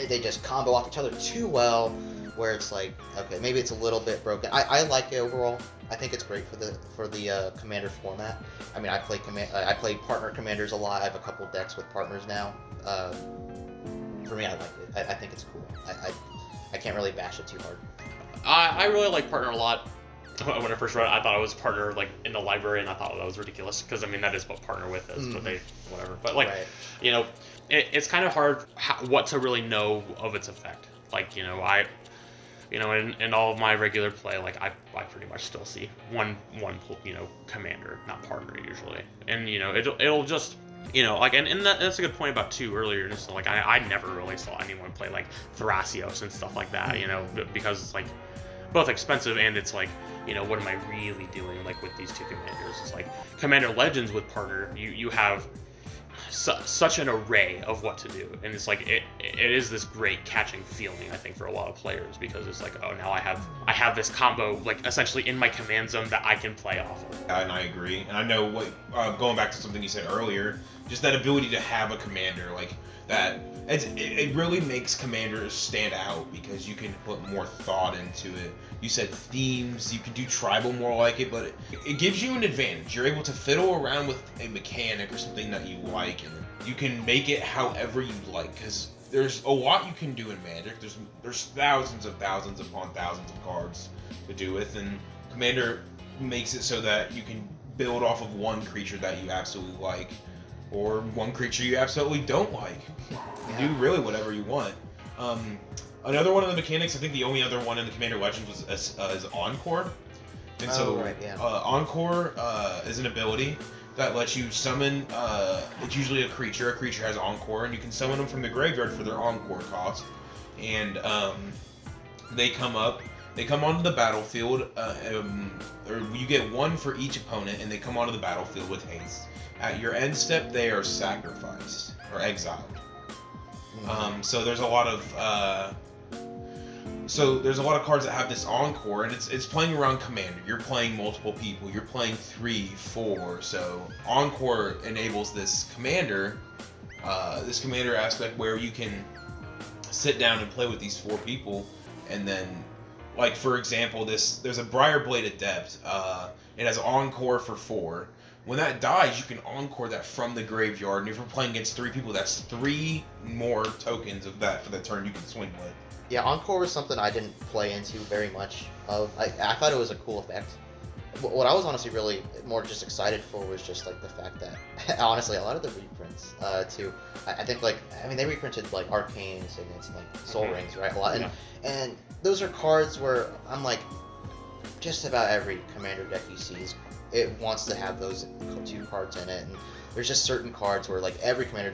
they just combo off each other too well, where it's like, okay, maybe it's a little bit broken. I like it overall. I think it's great for the commander format. I mean, I play partner commanders a lot. I have a couple decks with partners now. For me, I like it. I think it's cool. I can't really bash it too hard. I really like partner a lot. When I first read it, I thought it was partner like in the library, and I thought that was ridiculous because I mean that is what partner with is, mm-hmm. But they whatever. But like, right. You know, it's kind of hard what to really know of its effect. Like you know, in all of my regular play, like I pretty much still see one you know commander, not partner usually, and you know it'll just. You know, like, and that's a good point about too earlier. Just like I never really saw anyone play like Thrasios and stuff like that. You know, because it's like both expensive and it's like you know what am I really doing like with these two commanders? It's like Commander Legends with partner. You have such an array of what to do, and it's like it is this great catching feeling I think for a lot of players because it's like oh now I have this combo like essentially in my command zone that I can play off of. Yeah, and I agree, and I know what going back to something you said earlier, just that ability to have a commander like that it really makes commanders stand out because you can put more thought into it. You said themes, you can do tribal more like it, but it gives you an advantage. You're able to fiddle around with a mechanic or something that you like, and you can make it however you like because there's a lot you can do in Magic. There's thousands upon thousands of cards to do with, and Commander makes it so that you can build off of one creature that you absolutely like or one creature you absolutely don't like. Yeah. Do really whatever you want. Another one of the mechanics, I think the only other one in the Commander Legends was is Encore. And Encore is an ability that lets you summon, it's usually a creature has Encore, and you can summon them from the graveyard for their Encore cost. And they come onto the battlefield, or you get one for each opponent, and they come onto the battlefield with haste. At your end step, they are sacrificed, or exiled. Mm-hmm. So there's a lot of cards that have this Encore, and it's playing around Commander. You're playing multiple people. You're playing 3, 4. So Encore enables this commander aspect where you can sit down and play with these 4 people, and then, like for example, there's a Briarblade Adept. It has Encore for 4. When that dies, you can Encore that from the graveyard, and if you're playing against 3 people, that's 3 more tokens of that for the turn you can swing with. Yeah, Encore was something I didn't play into very much of. I thought it was a cool effect. What I was honestly really more just excited for was just like the fact that, honestly, a lot of the reprints too. I think like, I mean, they reprinted like Arcanes and it's like Soul Rings, right? A lot, yeah. And those are cards where I'm like, just about every commander deck you see it wants to have those 2 cards in it, and there's just certain cards where like every commander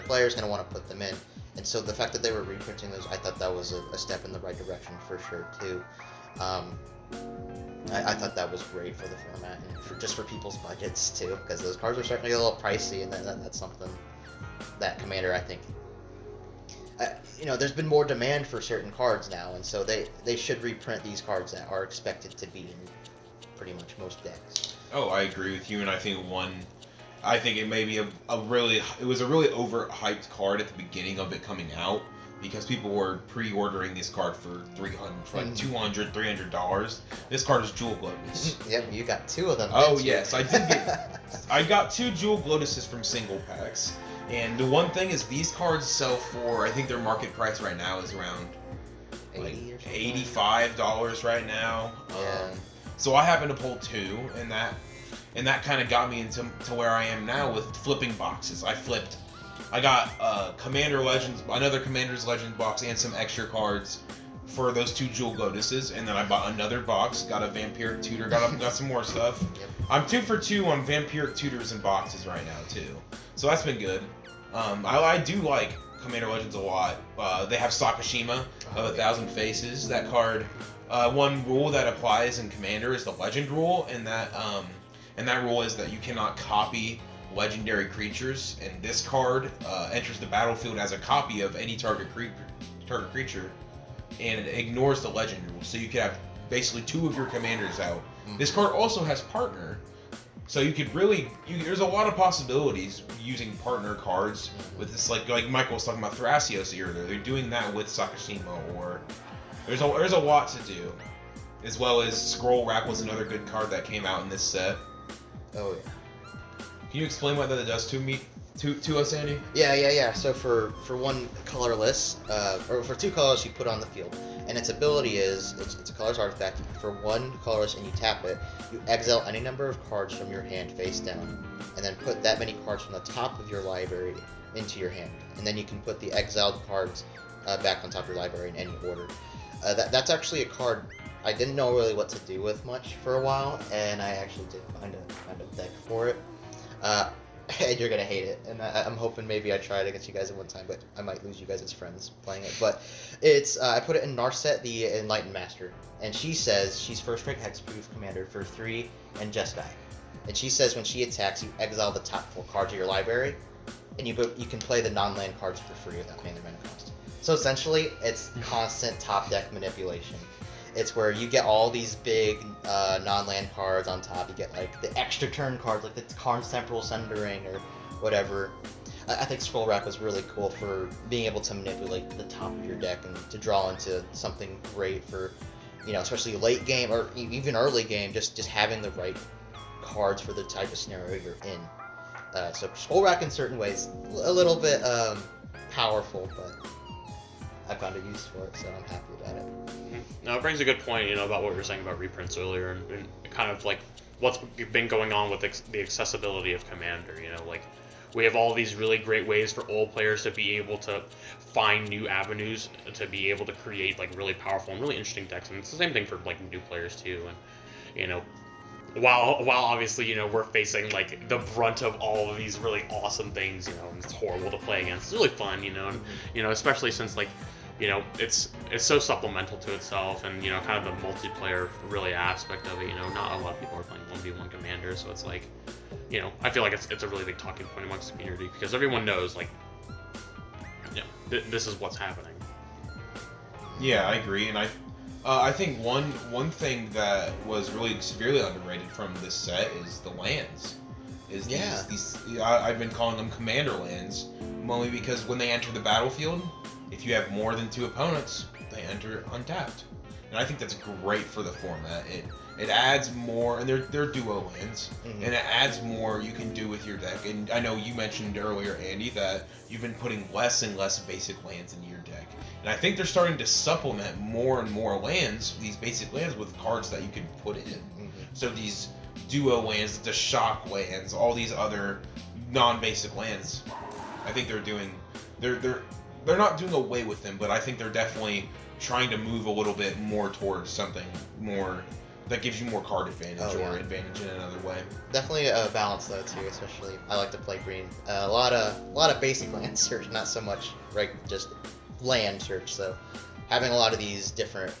player is going to want to put them in, and so the fact that they were reprinting those, I thought that was a step in the right direction for sure too. I thought that was great for the format and for people's budgets too, because those cards are starting to get a little pricey, and that's something that commander I think. You know, there's been more demand for certain cards now, and so they should reprint these cards that are expected to be in pretty much most decks. Oh, I agree with you, and I think it may be a really overhyped card at the beginning of it coming out because people were pre-ordering this card for $200, $300. This card is Jeweled Lotus. Yep, you got 2 of them. Oh yes, I did get. I got 2 Jeweled Lotuses from single packs. And the one thing is these cards sell for, I think their market price right now is around like $85 right now. Yeah. So I happened to pull 2, and that kind of got me into where I am now with flipping boxes. I got Commander Legends, another Commander's Legends box, and some extra cards for those 2 Jeweled Lotuses, and then I bought another box, got a Vampiric Tutor, got some more stuff. Yep. I'm 2 for 2 on Vampiric Tutors and boxes right now too. So that's been good. I do like Commander Legends a lot. They have Sakashima of 1,000 Faces. That card, one rule that applies in Commander is the Legend rule, and that rule is that you cannot copy legendary creatures. And this card enters the battlefield as a copy of any target creature. and it ignores the legend rule. So you could have basically two of your commanders out. Mm-hmm. This card also has partner. So you could really, there's a lot of possibilities using partner cards with this, like Michael was talking about Thrasios earlier. They're doing that with Sakashima, or there's a lot to do, as well as Scroll Rack was another good card that came out in this set. Oh yeah. Can you explain what that does to me, to us, Andy? Yeah. So for one colorless, or for two colors, you put on the field. And its ability is, it's a colorless artifact. For one colorless and you tap it, you exile any number of cards from your hand face down, and then put that many cards from the top of your library into your hand. And then you can put the exiled cards back on top of your library in any order. That's actually a card I didn't know really what to do with much for a while, and I actually did find a deck for it. And you're going to hate it, and I'm hoping maybe I try it against you guys at one time, but I might lose you guys as friends playing it. But it's I put it in Narset, the Enlightened Master, and she says she's first strike hexproof commander for 3 and Jeskai. And she says when she attacks, you exile the top 4 cards of your library, and you can play the non-land cards for free without paying their mana cost. So essentially, it's constant top deck manipulation. It's where you get all these big non-land cards on top. You get like the extra turn cards, like the Karn's Temporal Sundering or whatever. I think Scroll Rack was really cool for being able to manipulate the top of your deck and to draw into something great for, especially late game or even early game, just having the right cards for the type of scenario you're in. So Scroll Rack in certain ways, a little bit powerful, but I found a use for it, so I'm happy about it. Now, it brings a good point, about what you were saying about reprints earlier, and kind of like what's been going on with the accessibility of Commander. We have all these really great ways for old players to be able to find new avenues to be able to create like really powerful and really interesting decks, and it's the same thing for like new players too. And while obviously we're facing like the brunt of all of these really awesome things, and it's horrible to play against. It's really fun, and especially since like. It's so supplemental to itself, and kind of the multiplayer really aspect of it. Not a lot of people are playing 1v1 Commander, so it's like, I feel like it's a really big talking point amongst the community because everyone knows like, this is what's happening. Yeah, I agree, and I think one thing that was really severely underrated from this set is the lands. I've been calling them Commander lands, only because when they enter the battlefield. If you have more than 2 opponents, they enter untapped. And I think that's great for the format. It adds more, and they're duo lands, mm-hmm. and it adds more you can do with your deck. And I know you mentioned earlier, Andy, that you've been putting less and less basic lands into your deck. And I think they're starting to supplement more and more lands, these basic lands, with cards that you can put in. Mm-hmm. So these duo lands, the shock lands, all these other non-basic lands, I think they're doing... They're not doing away with them, but I think they're definitely trying to move a little bit more towards something more that gives you more card advantage or advantage in another way. Definitely a balance though too, especially I like to play green. A lot of basic land search, not so much right just land search. So having a lot of these different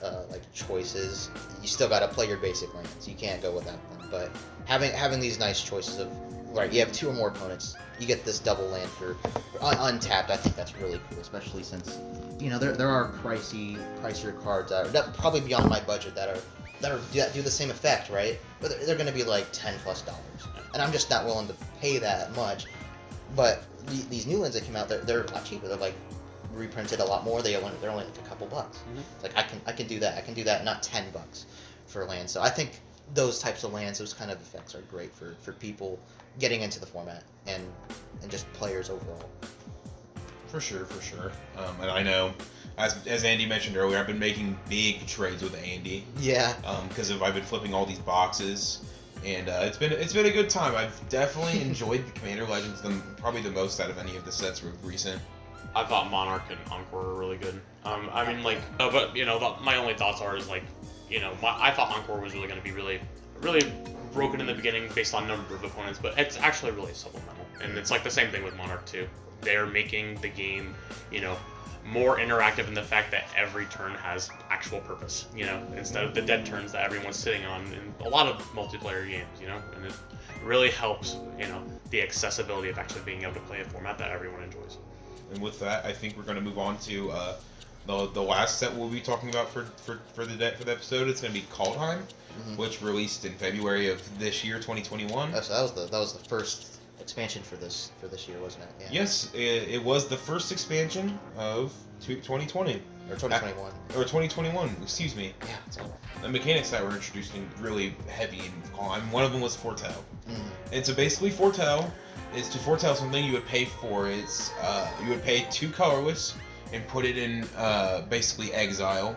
choices, you still got to play your basic lands. You can't go without them. But having these nice choices of right, you have 2 or more opponents. You get this double land for untapped. I think that's really cool, especially since there are pricier cards that probably beyond my budget that do the same effect, right? But they're going to be like $10+, and I'm just not willing to pay that much. But these new ones that came out, they're a lot cheaper. They're like reprinted a lot more. They're only like a couple bucks. Mm-hmm. It's like I can do that. I can do that, not $10 for land. So I think. Those types of lands, those kind of effects are great for people getting into the format and just players overall. For sure. And I know, as Andy mentioned earlier, I've been making big trades with Andy. Yeah. Because I've been flipping all these boxes, and it's been a good time. I've definitely enjoyed the Commander Legends probably the most out of any of the sets recent. I thought Monarch and Encore were really good. My only thoughts are is like. I thought Encore was really going to be really, really broken in the beginning based on number of opponents, but it's actually really supplemental, and it's like the same thing with Monarch too. They're making the game, more interactive in the fact that every turn has actual purpose, instead of the dead turns that everyone's sitting on in a lot of multiplayer games, and it really helps, the accessibility of actually being able to play a format that everyone enjoys. And with that, I think we're going to move on to the last set we'll be talking about for the episode, it's going to be Kaldheim, mm-hmm. which released in February of this year, 2021. Oh, so that was the first expansion for this year, wasn't it? Yeah. Yes, it was the first expansion of 2020. Or 2021. Or 2021, excuse me. Yeah, it's all right. The mechanics that were introduced in really heavy and calm. One of them was foretell. Mm-hmm. And so basically foretell is to foretell something you would pay for. It's you would pay 2 colorless and put it in basically exile.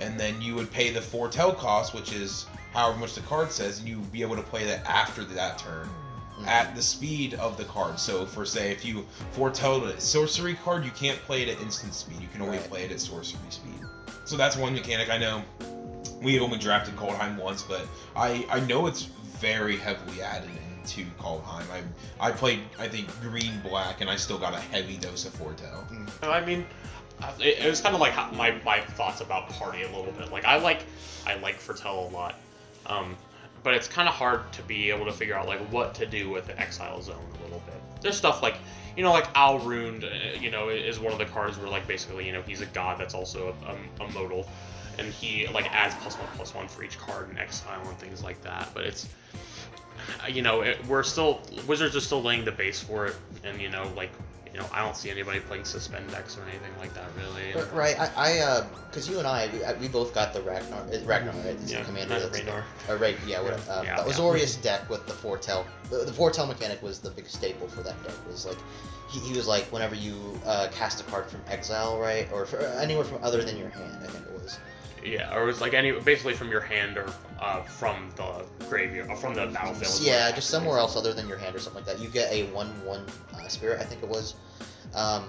And then you would pay the foretell cost, which is however much the card says, and you'd be able to play that after that turn. Mm-hmm. At the speed of the card. So for say if you foretell a sorcery card, you can't play it at instant speed. You can only play it at sorcery speed. So that's one mechanic. I know we have only drafted Kaldheim once, but I know it's very heavily added into Kaldheim. I played I think green black and I still got a heavy dose of foretell. Mm-hmm. I mean it was kind of like my thoughts about party a little bit. Like I like foretell a lot. But it's kind of hard to be able to figure out like what to do with the exile zone a little bit. There's stuff like, you know, like Alrund, you know, is one of the cards where like basically, you know, he's a god that's also a modal, and he like adds +1/+1 for each card in exile and things like that. But it's, you know, Wizards are still laying the base for it, and you know, like, you know, I don't see anybody playing suspend decks or anything like that, really. But, right, I because you and we both got the Ragnar, right? It's yeah, the commander. Right, yeah. The Azorius deck with the foretell. The foretell mechanic was the big staple for that deck. It was like, he was like, whenever you cast a card from exile, right, or anywhere from other than your hand, I think it was. Yeah, or it was like basically from your hand or from the graveyard, or from the battlefield. Yeah, just somewhere else other than your hand or something like that. You get a 1/1 spirit, I think it was. I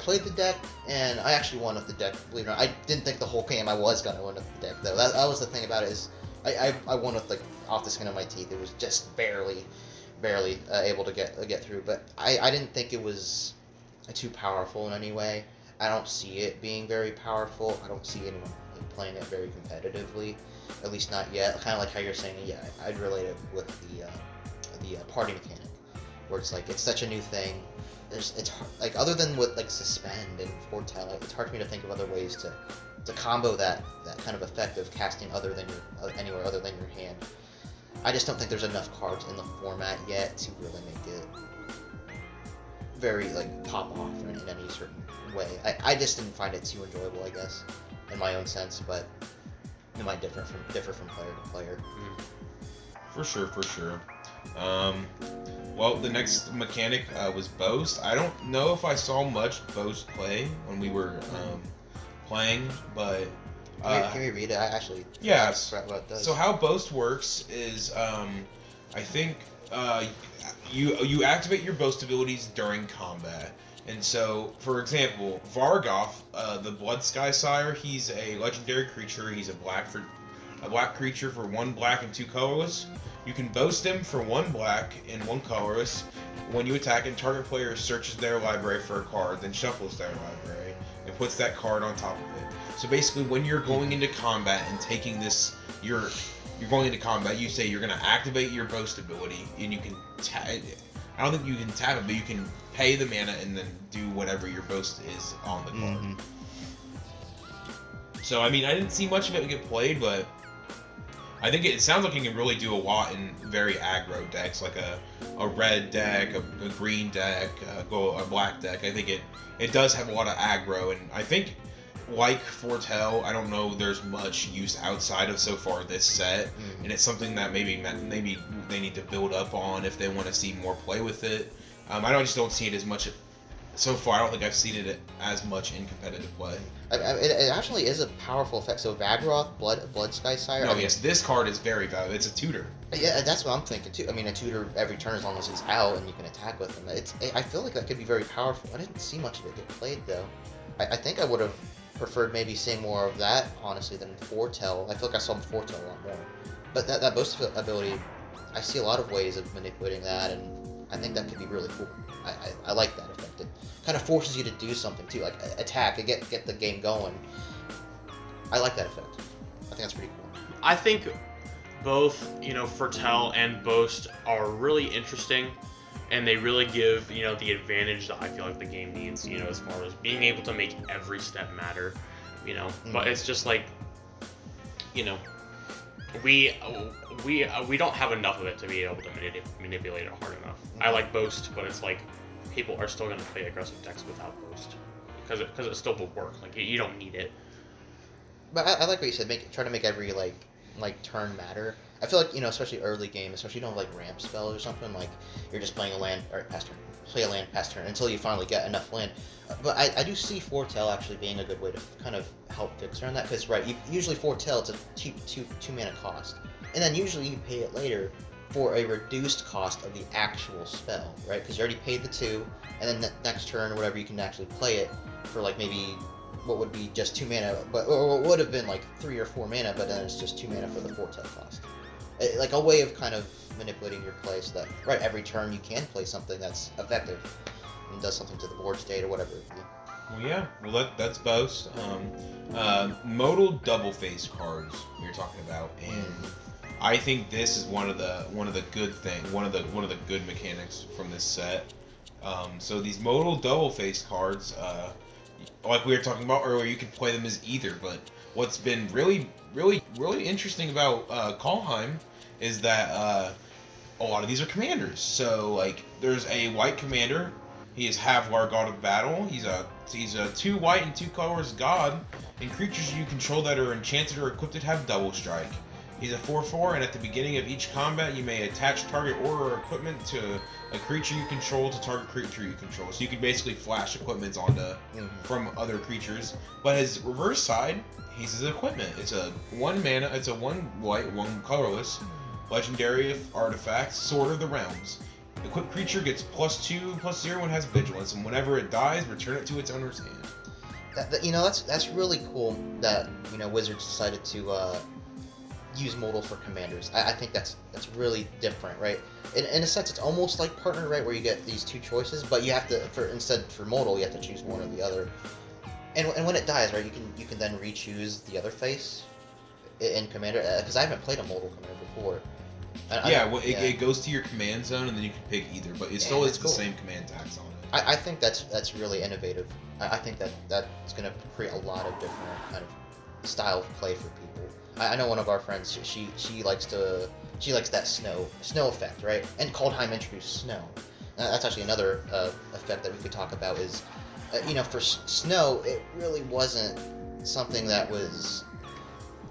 played the deck, and I actually won with the deck, believe it or not. I didn't think the whole game I was going to win with the deck, though. That was the thing about it, is I won with, like, off the skin of my teeth. It was just barely able to get through, but I didn't think it was too powerful in any way. I don't see it being very powerful. I don't see anyone playing it very competitively, at least not yet. Kind of like how you're saying, yeah, I'd relate it with the party mechanic, where it's like it's such a new thing. It's hard, like other than with like suspend and foretell, it's hard for me to think of other ways to combo that kind of effect of casting other than anywhere other than your hand. I just don't think there's enough cards in the format yet to really make it very like pop off in any certain way. I just didn't find it too enjoyable, I guess, in my own sense, but it might differ from player to player. For sure. Well, the next mechanic was Boast. I don't know if I saw much Boast play when we were playing, but can we read it? I actually forgot about this. So how Boast works is I think you activate your Boast abilities during combat. And so, for example, Vargoth, the Blood Sky Sire, he's a legendary creature. He's a black creature for 1 black and 2 colorless. You can boast him for 1 black and 1 colorless. When you attack, and target player searches their library for a card, then shuffles their library and puts that card on top of it. So basically, when you're going into combat and taking this, you're going into combat. You say you're going to activate your boast ability, and you can. I don't think you can tap it, but you can pay the mana and then do whatever your boast is on the card. Mm-hmm. So, I mean, I didn't see much of it get played, but I think it sounds like you can really do a lot in very aggro decks, like a red deck, a green deck, a black deck. I think it does have a lot of aggro, and I think, like foretell, I don't know there's much use outside of so far this set, and it's something that maybe they need to build up on if they want to see more play with it. I just don't see it as much so far. I don't think I've seen it as much in competitive play. It actually is a powerful effect. So Vagroth, Blood Sky Sire. No, yes, this card is very valuable. It's a tutor. Yeah, that's what I'm thinking too. I mean, a tutor every turn as long as it's out and you can attack with them. I feel like that could be very powerful. I didn't see much of it get played though. I think I would have preferred maybe seeing more of that, honestly, than foretell. I feel like I saw foretell a lot more. But that boast ability, I see a lot of ways of manipulating that, and I think that could be really cool. I like that effect. It kind of forces you to do something too, like attack and get the game going. I like that effect. I think that's pretty cool. I think both, you know, foretell and boast are really interesting and they really give, you know, the advantage that I feel like the game needs, you know, as far as being able to make every step matter, you know. But it's just like, you know, we don't have enough of it to be able to manipulate it hard enough. I like Boast, but it's like people are still going to play aggressive decks without Boast because it still will work. Like you don't need it. But I like what you said. Try to make every like turn matter. I feel like, you know, especially early game, especially if you don't have, like, ramp spells or something, like, you're just playing a land, or past turn, play a land past turn until you finally get enough land. But I do see Foretell actually being a good way to kind of help fix around that, because, right, usually Foretell, it's a cheap two-mana cost, and then usually you pay it later for a reduced cost of the actual spell, right, because you already paid the two, and then the next turn or whatever, you can actually play it for, like, maybe what would be just 2 mana, but or what would have been, like, 3 or 4 mana, but then it's just 2 mana for the Foretell cost. Like a way of kind of manipulating your play so that, right, every turn you can play something that's effective and does something to the board state or whatever. Well, yeah. Well, that's Boast. Modal double-face cards we were talking about, and I think this is one of the good mechanics from this set. So these modal double-face cards, like we were talking about earlier, you can play them as either, but what's been really interesting about Kaldheim is that a lot of these are commanders. So, like, there's a white commander. He is Havlar, God of Battle. He's a 2 white and 2 colors god, and creatures you control that are enchanted or equipped have double strike. He's a 4/4, and at the beginning of each combat, you may attach target order or equipment to a creature you control to target creature you control. So you can basically flash equipments onto from other creatures. But his reverse side, he's his equipment. It's a 1 mana. It's a 1 white, 1 colorless legendary artifact, Sword of the Realms. Equipped creature gets +2/+0 and has vigilance, and whenever it dies, return it to its owner's hand. You know, that's really cool that, you know, Wizards decided to use modal for commanders. I think that's really different, right? In a sense, it's almost like partner, right, where you get these two choices, but you have to, for modal, you have to choose one or the other. And when it dies, right, you can then re-choose the other face in commander, because I haven't played a modal commander before. It goes to your command zone, and then you can pick either, but it's still the same command tax on it. I think that's really innovative. I think that's going to create a lot of different kind of style of play for people. I know one of our friends, she likes that snow effect, right? And Kaldheim introduced snow. That's actually another effect that we could talk about is, you know, for snow, it really wasn't something that was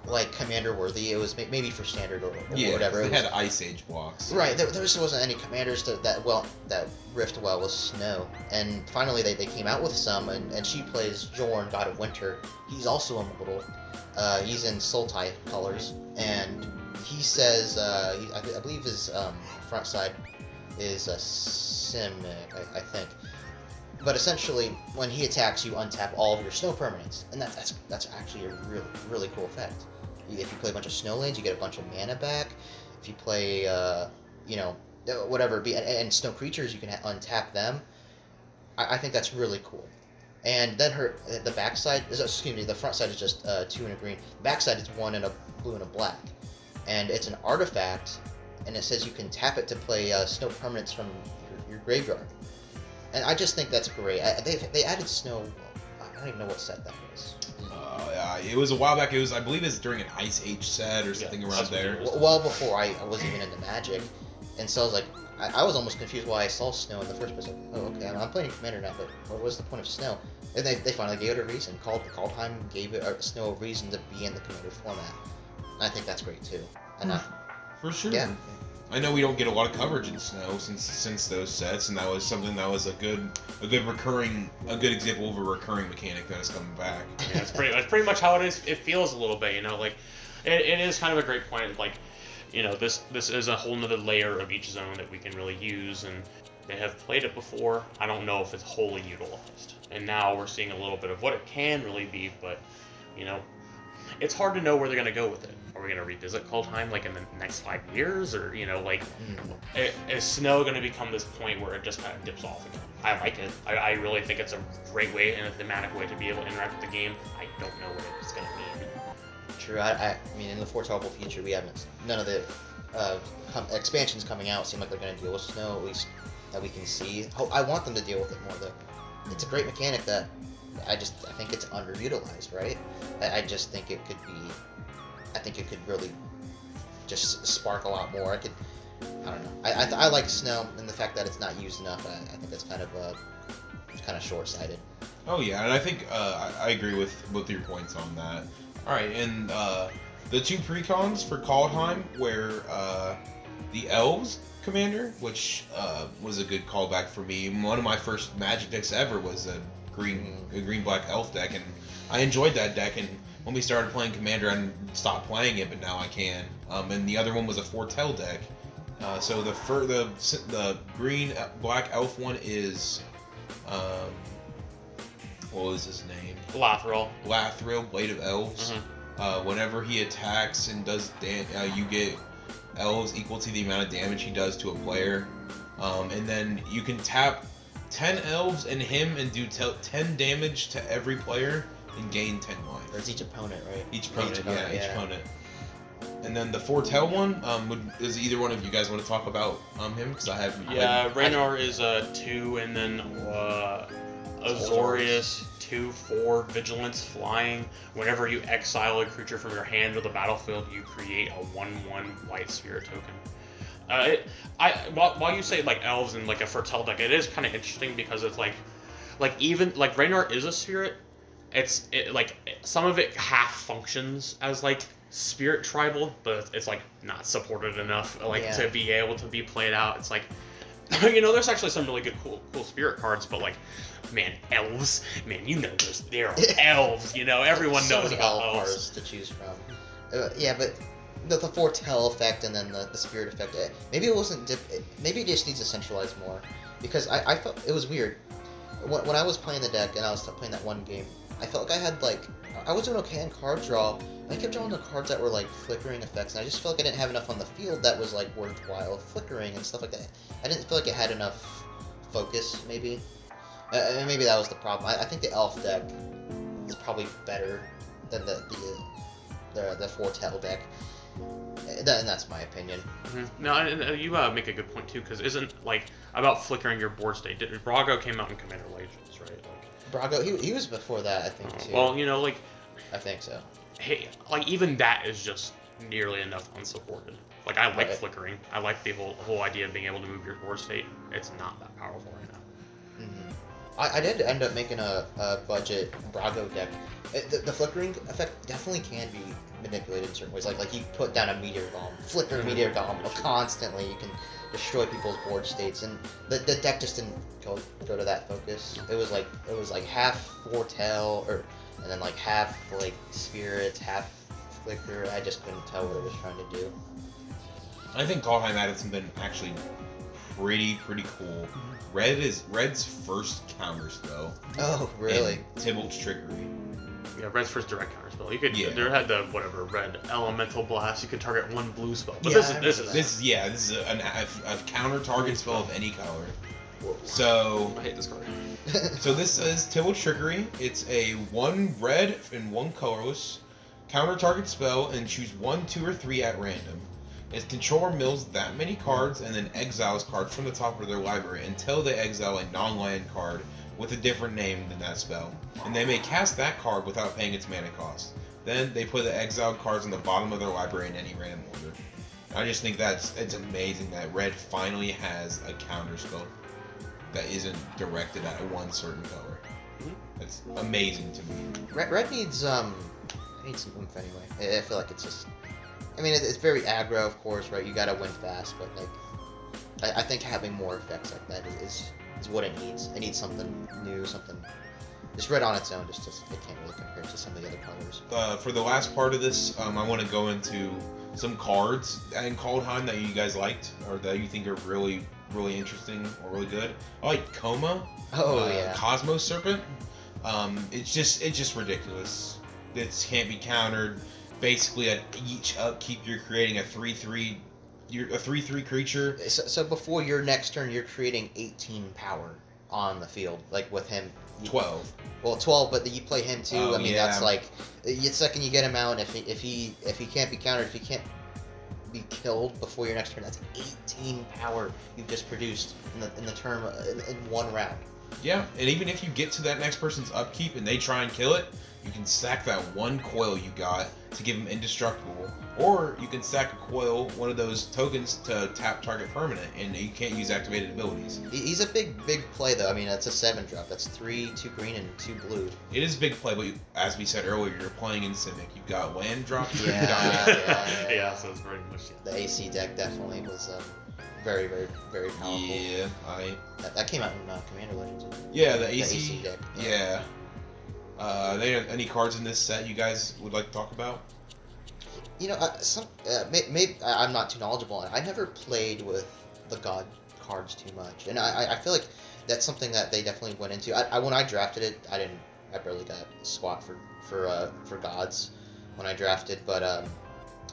like commander worthy. It was maybe for standard or whatever. They had Ice Age blocks. Right. There just wasn't any commanders that rift well with snow. And finally, they came out with some, and she plays Jorn, God of Winter. He's also a modal. He's in Sultai colors, and he says, I believe his front side is a Simic, I think. But essentially, when he attacks, you untap all of your snow permanents, and that's actually a really, really cool effect. If you play a bunch of snow lanes, you get a bunch of mana back. If you play, you know, whatever, and snow creatures, you can untap them. I think that's really cool. And then the front side is just 2 and a green. The back side is 1 and a blue and a black, and it's an artifact, and it says you can tap it to play snow permanents from your graveyard. And I just think that's great. They added snow. I don't even know what set that was. It was a while back. It was, I believe, it's during an Ice Age set or something around there. Well, before I was even into Magic, and so I was like, I was almost confused why I saw snow in the first place. Like, oh, okay, I'm playing Commander now, but what was the point of snow? And they finally gave it a reason. Kaldheim gave it snow a reason to be in the Commander format. And I think that's great too. And for sure. Yeah. I know we don't get a lot of coverage in snow since those sets, and that was something that was a good example of a recurring mechanic that is coming back. Yeah, that's pretty much how it is. It feels a little bit, you know, like it is kind of a great point. Like, you know, this is a whole nother layer of each zone that we can really use, and they have played it before. I don't know if it's wholly utilized, and now we're seeing a little bit of what it can really be, but, you know, it's hard to know where they're going to go with it. Are we going to revisit Kaldheim, like, in the next 5 years? Or, you know, like, is snow going to become this point where it just kind of dips off again? I like it. I really think it's a great way and a thematic way to be able to interact with the game. I don't know what it's going to mean. True. I mean, in the foreseeable future, none of the expansions coming out seem like they're going to deal with snow, at least that we can see. I want them to deal with it more, though. It's a great mechanic that I think it's underutilized, right? I just think it could be, I think it could really just spark a lot more. I don't know. I like snow, and the fact that it's not used enough, I think that's kind of short-sighted. Oh, yeah, and I think I agree with both your points on that. All right, and the two precons for Kaldheim were the Elves Commander, which was a good callback for me. One of my first Magic decks ever was a green-black Elf deck, and I enjoyed that deck, and when we started playing Commander, I stopped playing it, but now I can. And the other one was a Fortell deck. So the green-black Elf one is... what was his name? Lathril, Blade of Elves. Mm-hmm. Whenever he attacks and does you get elves equal to the amount of damage he does to a player. And then you can tap 10 elves and him and do 10 damage to every player and gain 10 life. That's each opponent, right? Each opponent. And then the Fortell one, is either one of you guys want to talk about him? Because I have... Yeah, Ragnar is 2, and then... Azorius, 2/4, Vigilance, Flying. Whenever you exile a creature from your hand or the battlefield, you create a 1/1 white spirit token. While you say like elves and like a Fortell deck, it is kind of interesting because it's like even like Ragnar is a spirit. Some of it half functions as like spirit tribal, but it's like not supported enough to be able to be played out. It's like there's actually some really good cool spirit cards, but like. Man, elves. Man, there are elves. Everyone knows about elves. Cards to choose from. Yeah, but the Fortell effect and then the spirit effect. Maybe it wasn't. Maybe it just needs to centralize more, because I felt it was weird when I was playing the deck and I was playing that one game. I felt like I had I was doing okay in card draw. I kept drawing the cards that were flickering effects, and I just felt like I didn't have enough on the field that was worthwhile flickering and stuff like that. I didn't feel like it had enough focus, maybe. Maybe that was the problem. I think the elf deck is probably better than the Fortell deck, and that's my opinion. Mm-hmm. No, and you make a good point too, because isn't about flickering your board state? Brago came out in Commander Legends, right? Brago, he was before that, I think too. Well, I think so. Hey, even that is just nearly enough unsupported. I like flickering. I like the whole idea of being able to move your board state. It's not that powerful right now. I did end up making a budget Brago deck. The flickering effect definitely can be manipulated in certain ways. Like you put down a Meteor Golem, flicker Meteor Golem constantly. You can destroy people's board states, and the deck just didn't go to that focus. It was half Fortell, and then half spirits, half flicker. I just couldn't tell what it was trying to do. I think Kaldheim added something actually pretty cool. Red's first counter spell. Oh, really? Tybalt's Trickery. Yeah, Red's first direct counter spell. You could there had the Red Elemental Blast. You could target one blue spell. But this is a counter target spell of any color. Whoa. So I hate this card. So this is Tybalt's Trickery. It's a 1 red and 1 colorless counter target spell, and choose 1, 2, or 3 at random. Its controller mills that many cards and then exiles cards from the top of their library until they exile a non-land card with a different name than that spell. And they may cast that card without paying its mana cost. Then they put the exiled cards on the bottom of their library in any random order. I just think it's amazing that Red finally has a counter spell that isn't directed at one certain color. That's amazing to me. Red needs some oomph anyway. I feel like it's just... I mean, it's very aggro, of course, right? You gotta win fast, but I think having more effects like that is what it needs. It needs something new, something just red on its own. Just it can't really compare to some of the other colors. For the last part of this, I want to go into some cards in Kaldheim that you guys liked or that you think are really, really interesting or really good. I like Coma. Oh yeah. Cosmos Serpent. It's just ridiculous. It can't be countered. Basically, at each upkeep, you're creating a 3/3, a 3/3 creature. So before your next turn, you're creating 18 power on the field, with him. 12. Well, 12, but you play him too. Oh, I mean, that's the second you get him out, if he can't be countered, if he can't be killed before your next turn. That's 18 power you've just produced in the turn in one round. Yeah, and even if you get to that next person's upkeep and they try and kill it, you can sack that one coil you got to give them indestructible, or you can sack a coil, one of those tokens, to tap target permanent, and you can't use activated abilities. He's a big play, though. I mean, that's a 7-drop. That's 3, 2 green, and 2 blue. It is a big play, but as we said earlier, you're playing in Simic. You've got land drops. Yeah, so it's very much... The AC deck definitely was... Very, very, very powerful. Yeah, that came out in Commander Legends. Yeah, the AC deck. Yeah. Are there any cards in this set you guys would like to talk about? You know, maybe I'm not too knowledgeable on it. I never played with the God cards too much, and I feel like that's something that they definitely went into. When I drafted it, I barely got a swap for gods when I drafted, but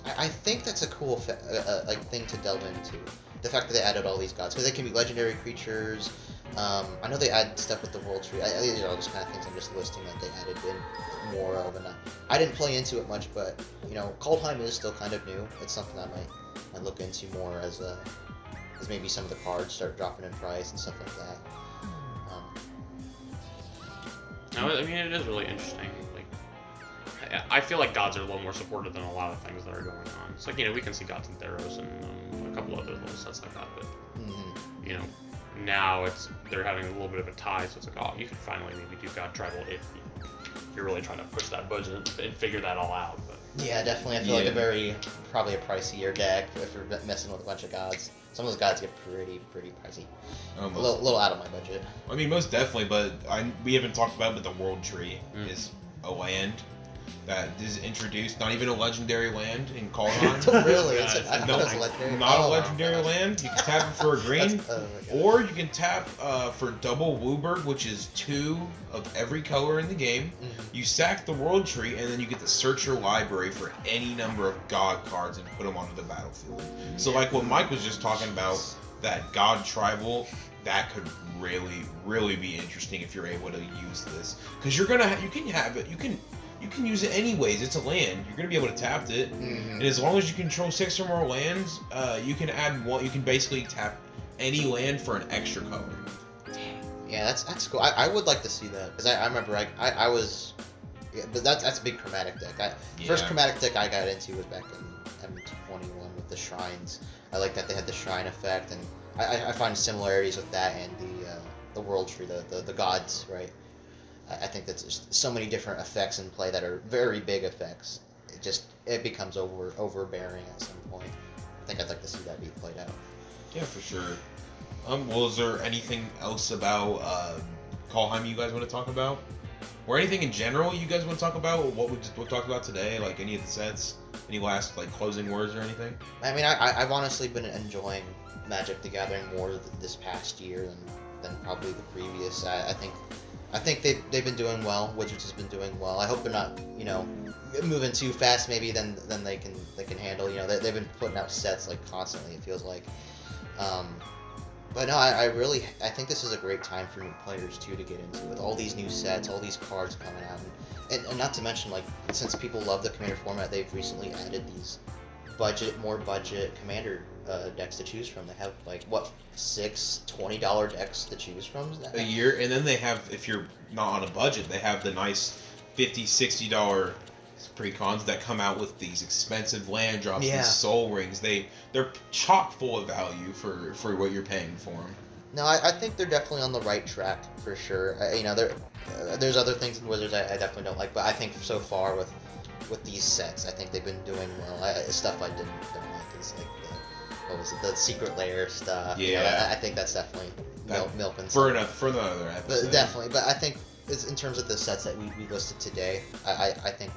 I think that's a cool thing to delve into. The fact that they added all these gods, because they can be legendary creatures. I know they add stuff with the World Tree. These are all just kind of things I'm just listing that they added in more of. And I didn't play into it much, but you know, Kaldheim is still kind of new. It's something I might look into more as maybe some of the cards start dropping in price and stuff like that. I mean, it is really interesting. Like, I feel like gods are a little more supported than a lot of things that are going on. It's like, you know, we can see gods in Theros and. Couple other little sets like that, but you know, now they're having a little bit of a tie, so it's like, oh, you can finally maybe do God Tribal if you're really trying to push that budget and figure that all out. But yeah, definitely, I feel like probably a pricier deck if you're messing with a bunch of gods. Some of those gods get pretty pricey. Almost. A little out of my budget. I mean, most definitely, but we haven't talked about it, but the World Tree is a land that is introduced, not even a legendary land in Kaldheim. Really? Not a legendary land. You can tap it for a green, or you can tap for double Wooburg, which is 2 of every color in the game. Mm-hmm. You sack the World Tree, and then you get to search your library for any number of God cards and put them onto the battlefield. Mm-hmm. So like what Mike was just talking about, that God Tribal, that could really, really be interesting if you're able to use this. Because you can use it anyways. It's a land. You're gonna be able to tap it, and as long as you control 6 or more lands, you can add one. You can basically tap any land for an extra color. Yeah, that's cool. I would like to see that, because I remember I was, yeah, but that's a big chromatic deck. First chromatic deck I got into was back in M21 with the shrines. I like that they had the shrine effect, and I find similarities with that and the World Tree, the gods, right? I think that's just so many different effects in play that are very big effects. It becomes overbearing at some point. I think I'd like to see that be played out. Yeah, for sure. Well, is there anything else about Kaldheim you guys want to talk about, or anything in general you guys want to talk about? Or what we'll talk about today, like any of the sets, any last like closing words or anything? I mean, I've honestly been enjoying Magic: The Gathering more this past year than probably the previous. I think they've been doing well. Wizards has been doing well. I hope they're not, you know, moving too fast maybe than they can handle. You know, they've been putting out sets like constantly, it feels like. But no, I think this is a great time for new players too to get into it. With all these new sets, all these cards coming out, and not to mention, like, since people love the Commander format, they've recently added these more budget Commander decks to choose from. They have like six $20 decks to choose from a year, and then they have, if you're not on a budget, they have the nice $50-$60 pre-cons that come out with these expensive land drops, these soul rings. They're chock full of value for what you're paying for them. No, I think they're definitely on the right track for sure. You know, there's other things in Wizards I definitely don't like, but I think so far with these sets, I think they've been doing well. Stuff I don't like is like, what was it? The secret layer stuff. Yeah, you know, I think that's definitely milk and stuff. For another episode. But definitely, but I think it's in terms of the sets that we listed today. I think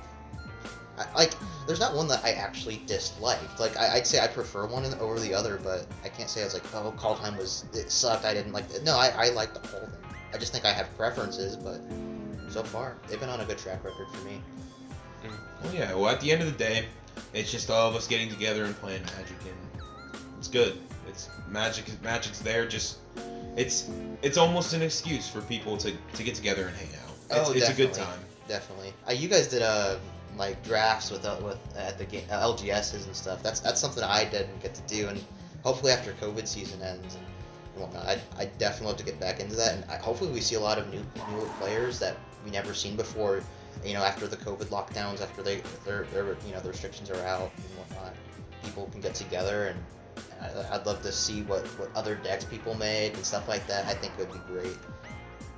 like there's not one that I actually disliked. Like I'd say I prefer one over the other, but I can't say I was like, oh, Kaldheim it sucked. I didn't like it. No, I liked the whole thing. I just think I have preferences, but so far they've been on a good track record for me. Well, yeah. Well, at the end of the day, it's just all of us getting together and playing Magic and. It's good. It's Magic. Magic's there. Just it's almost an excuse for people to get together and hang out. It's a good time. Definitely. You guys did like drafts with at the game, LGSs and stuff. That's something I didn't get to do, and hopefully after COVID season ends and whatnot, I definitely love to get back into that. And hopefully we see a lot of newer players that we never seen before. You know, after the COVID lockdowns, after their you know, the restrictions are out and whatnot, people can get together, and I'd love to see what other decks people made and stuff like that. I think it would be great.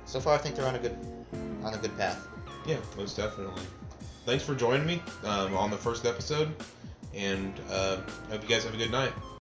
So far, I think they're on a good path. Yeah, most definitely. Thanks for joining me on the first episode, and I hope you guys have a good night.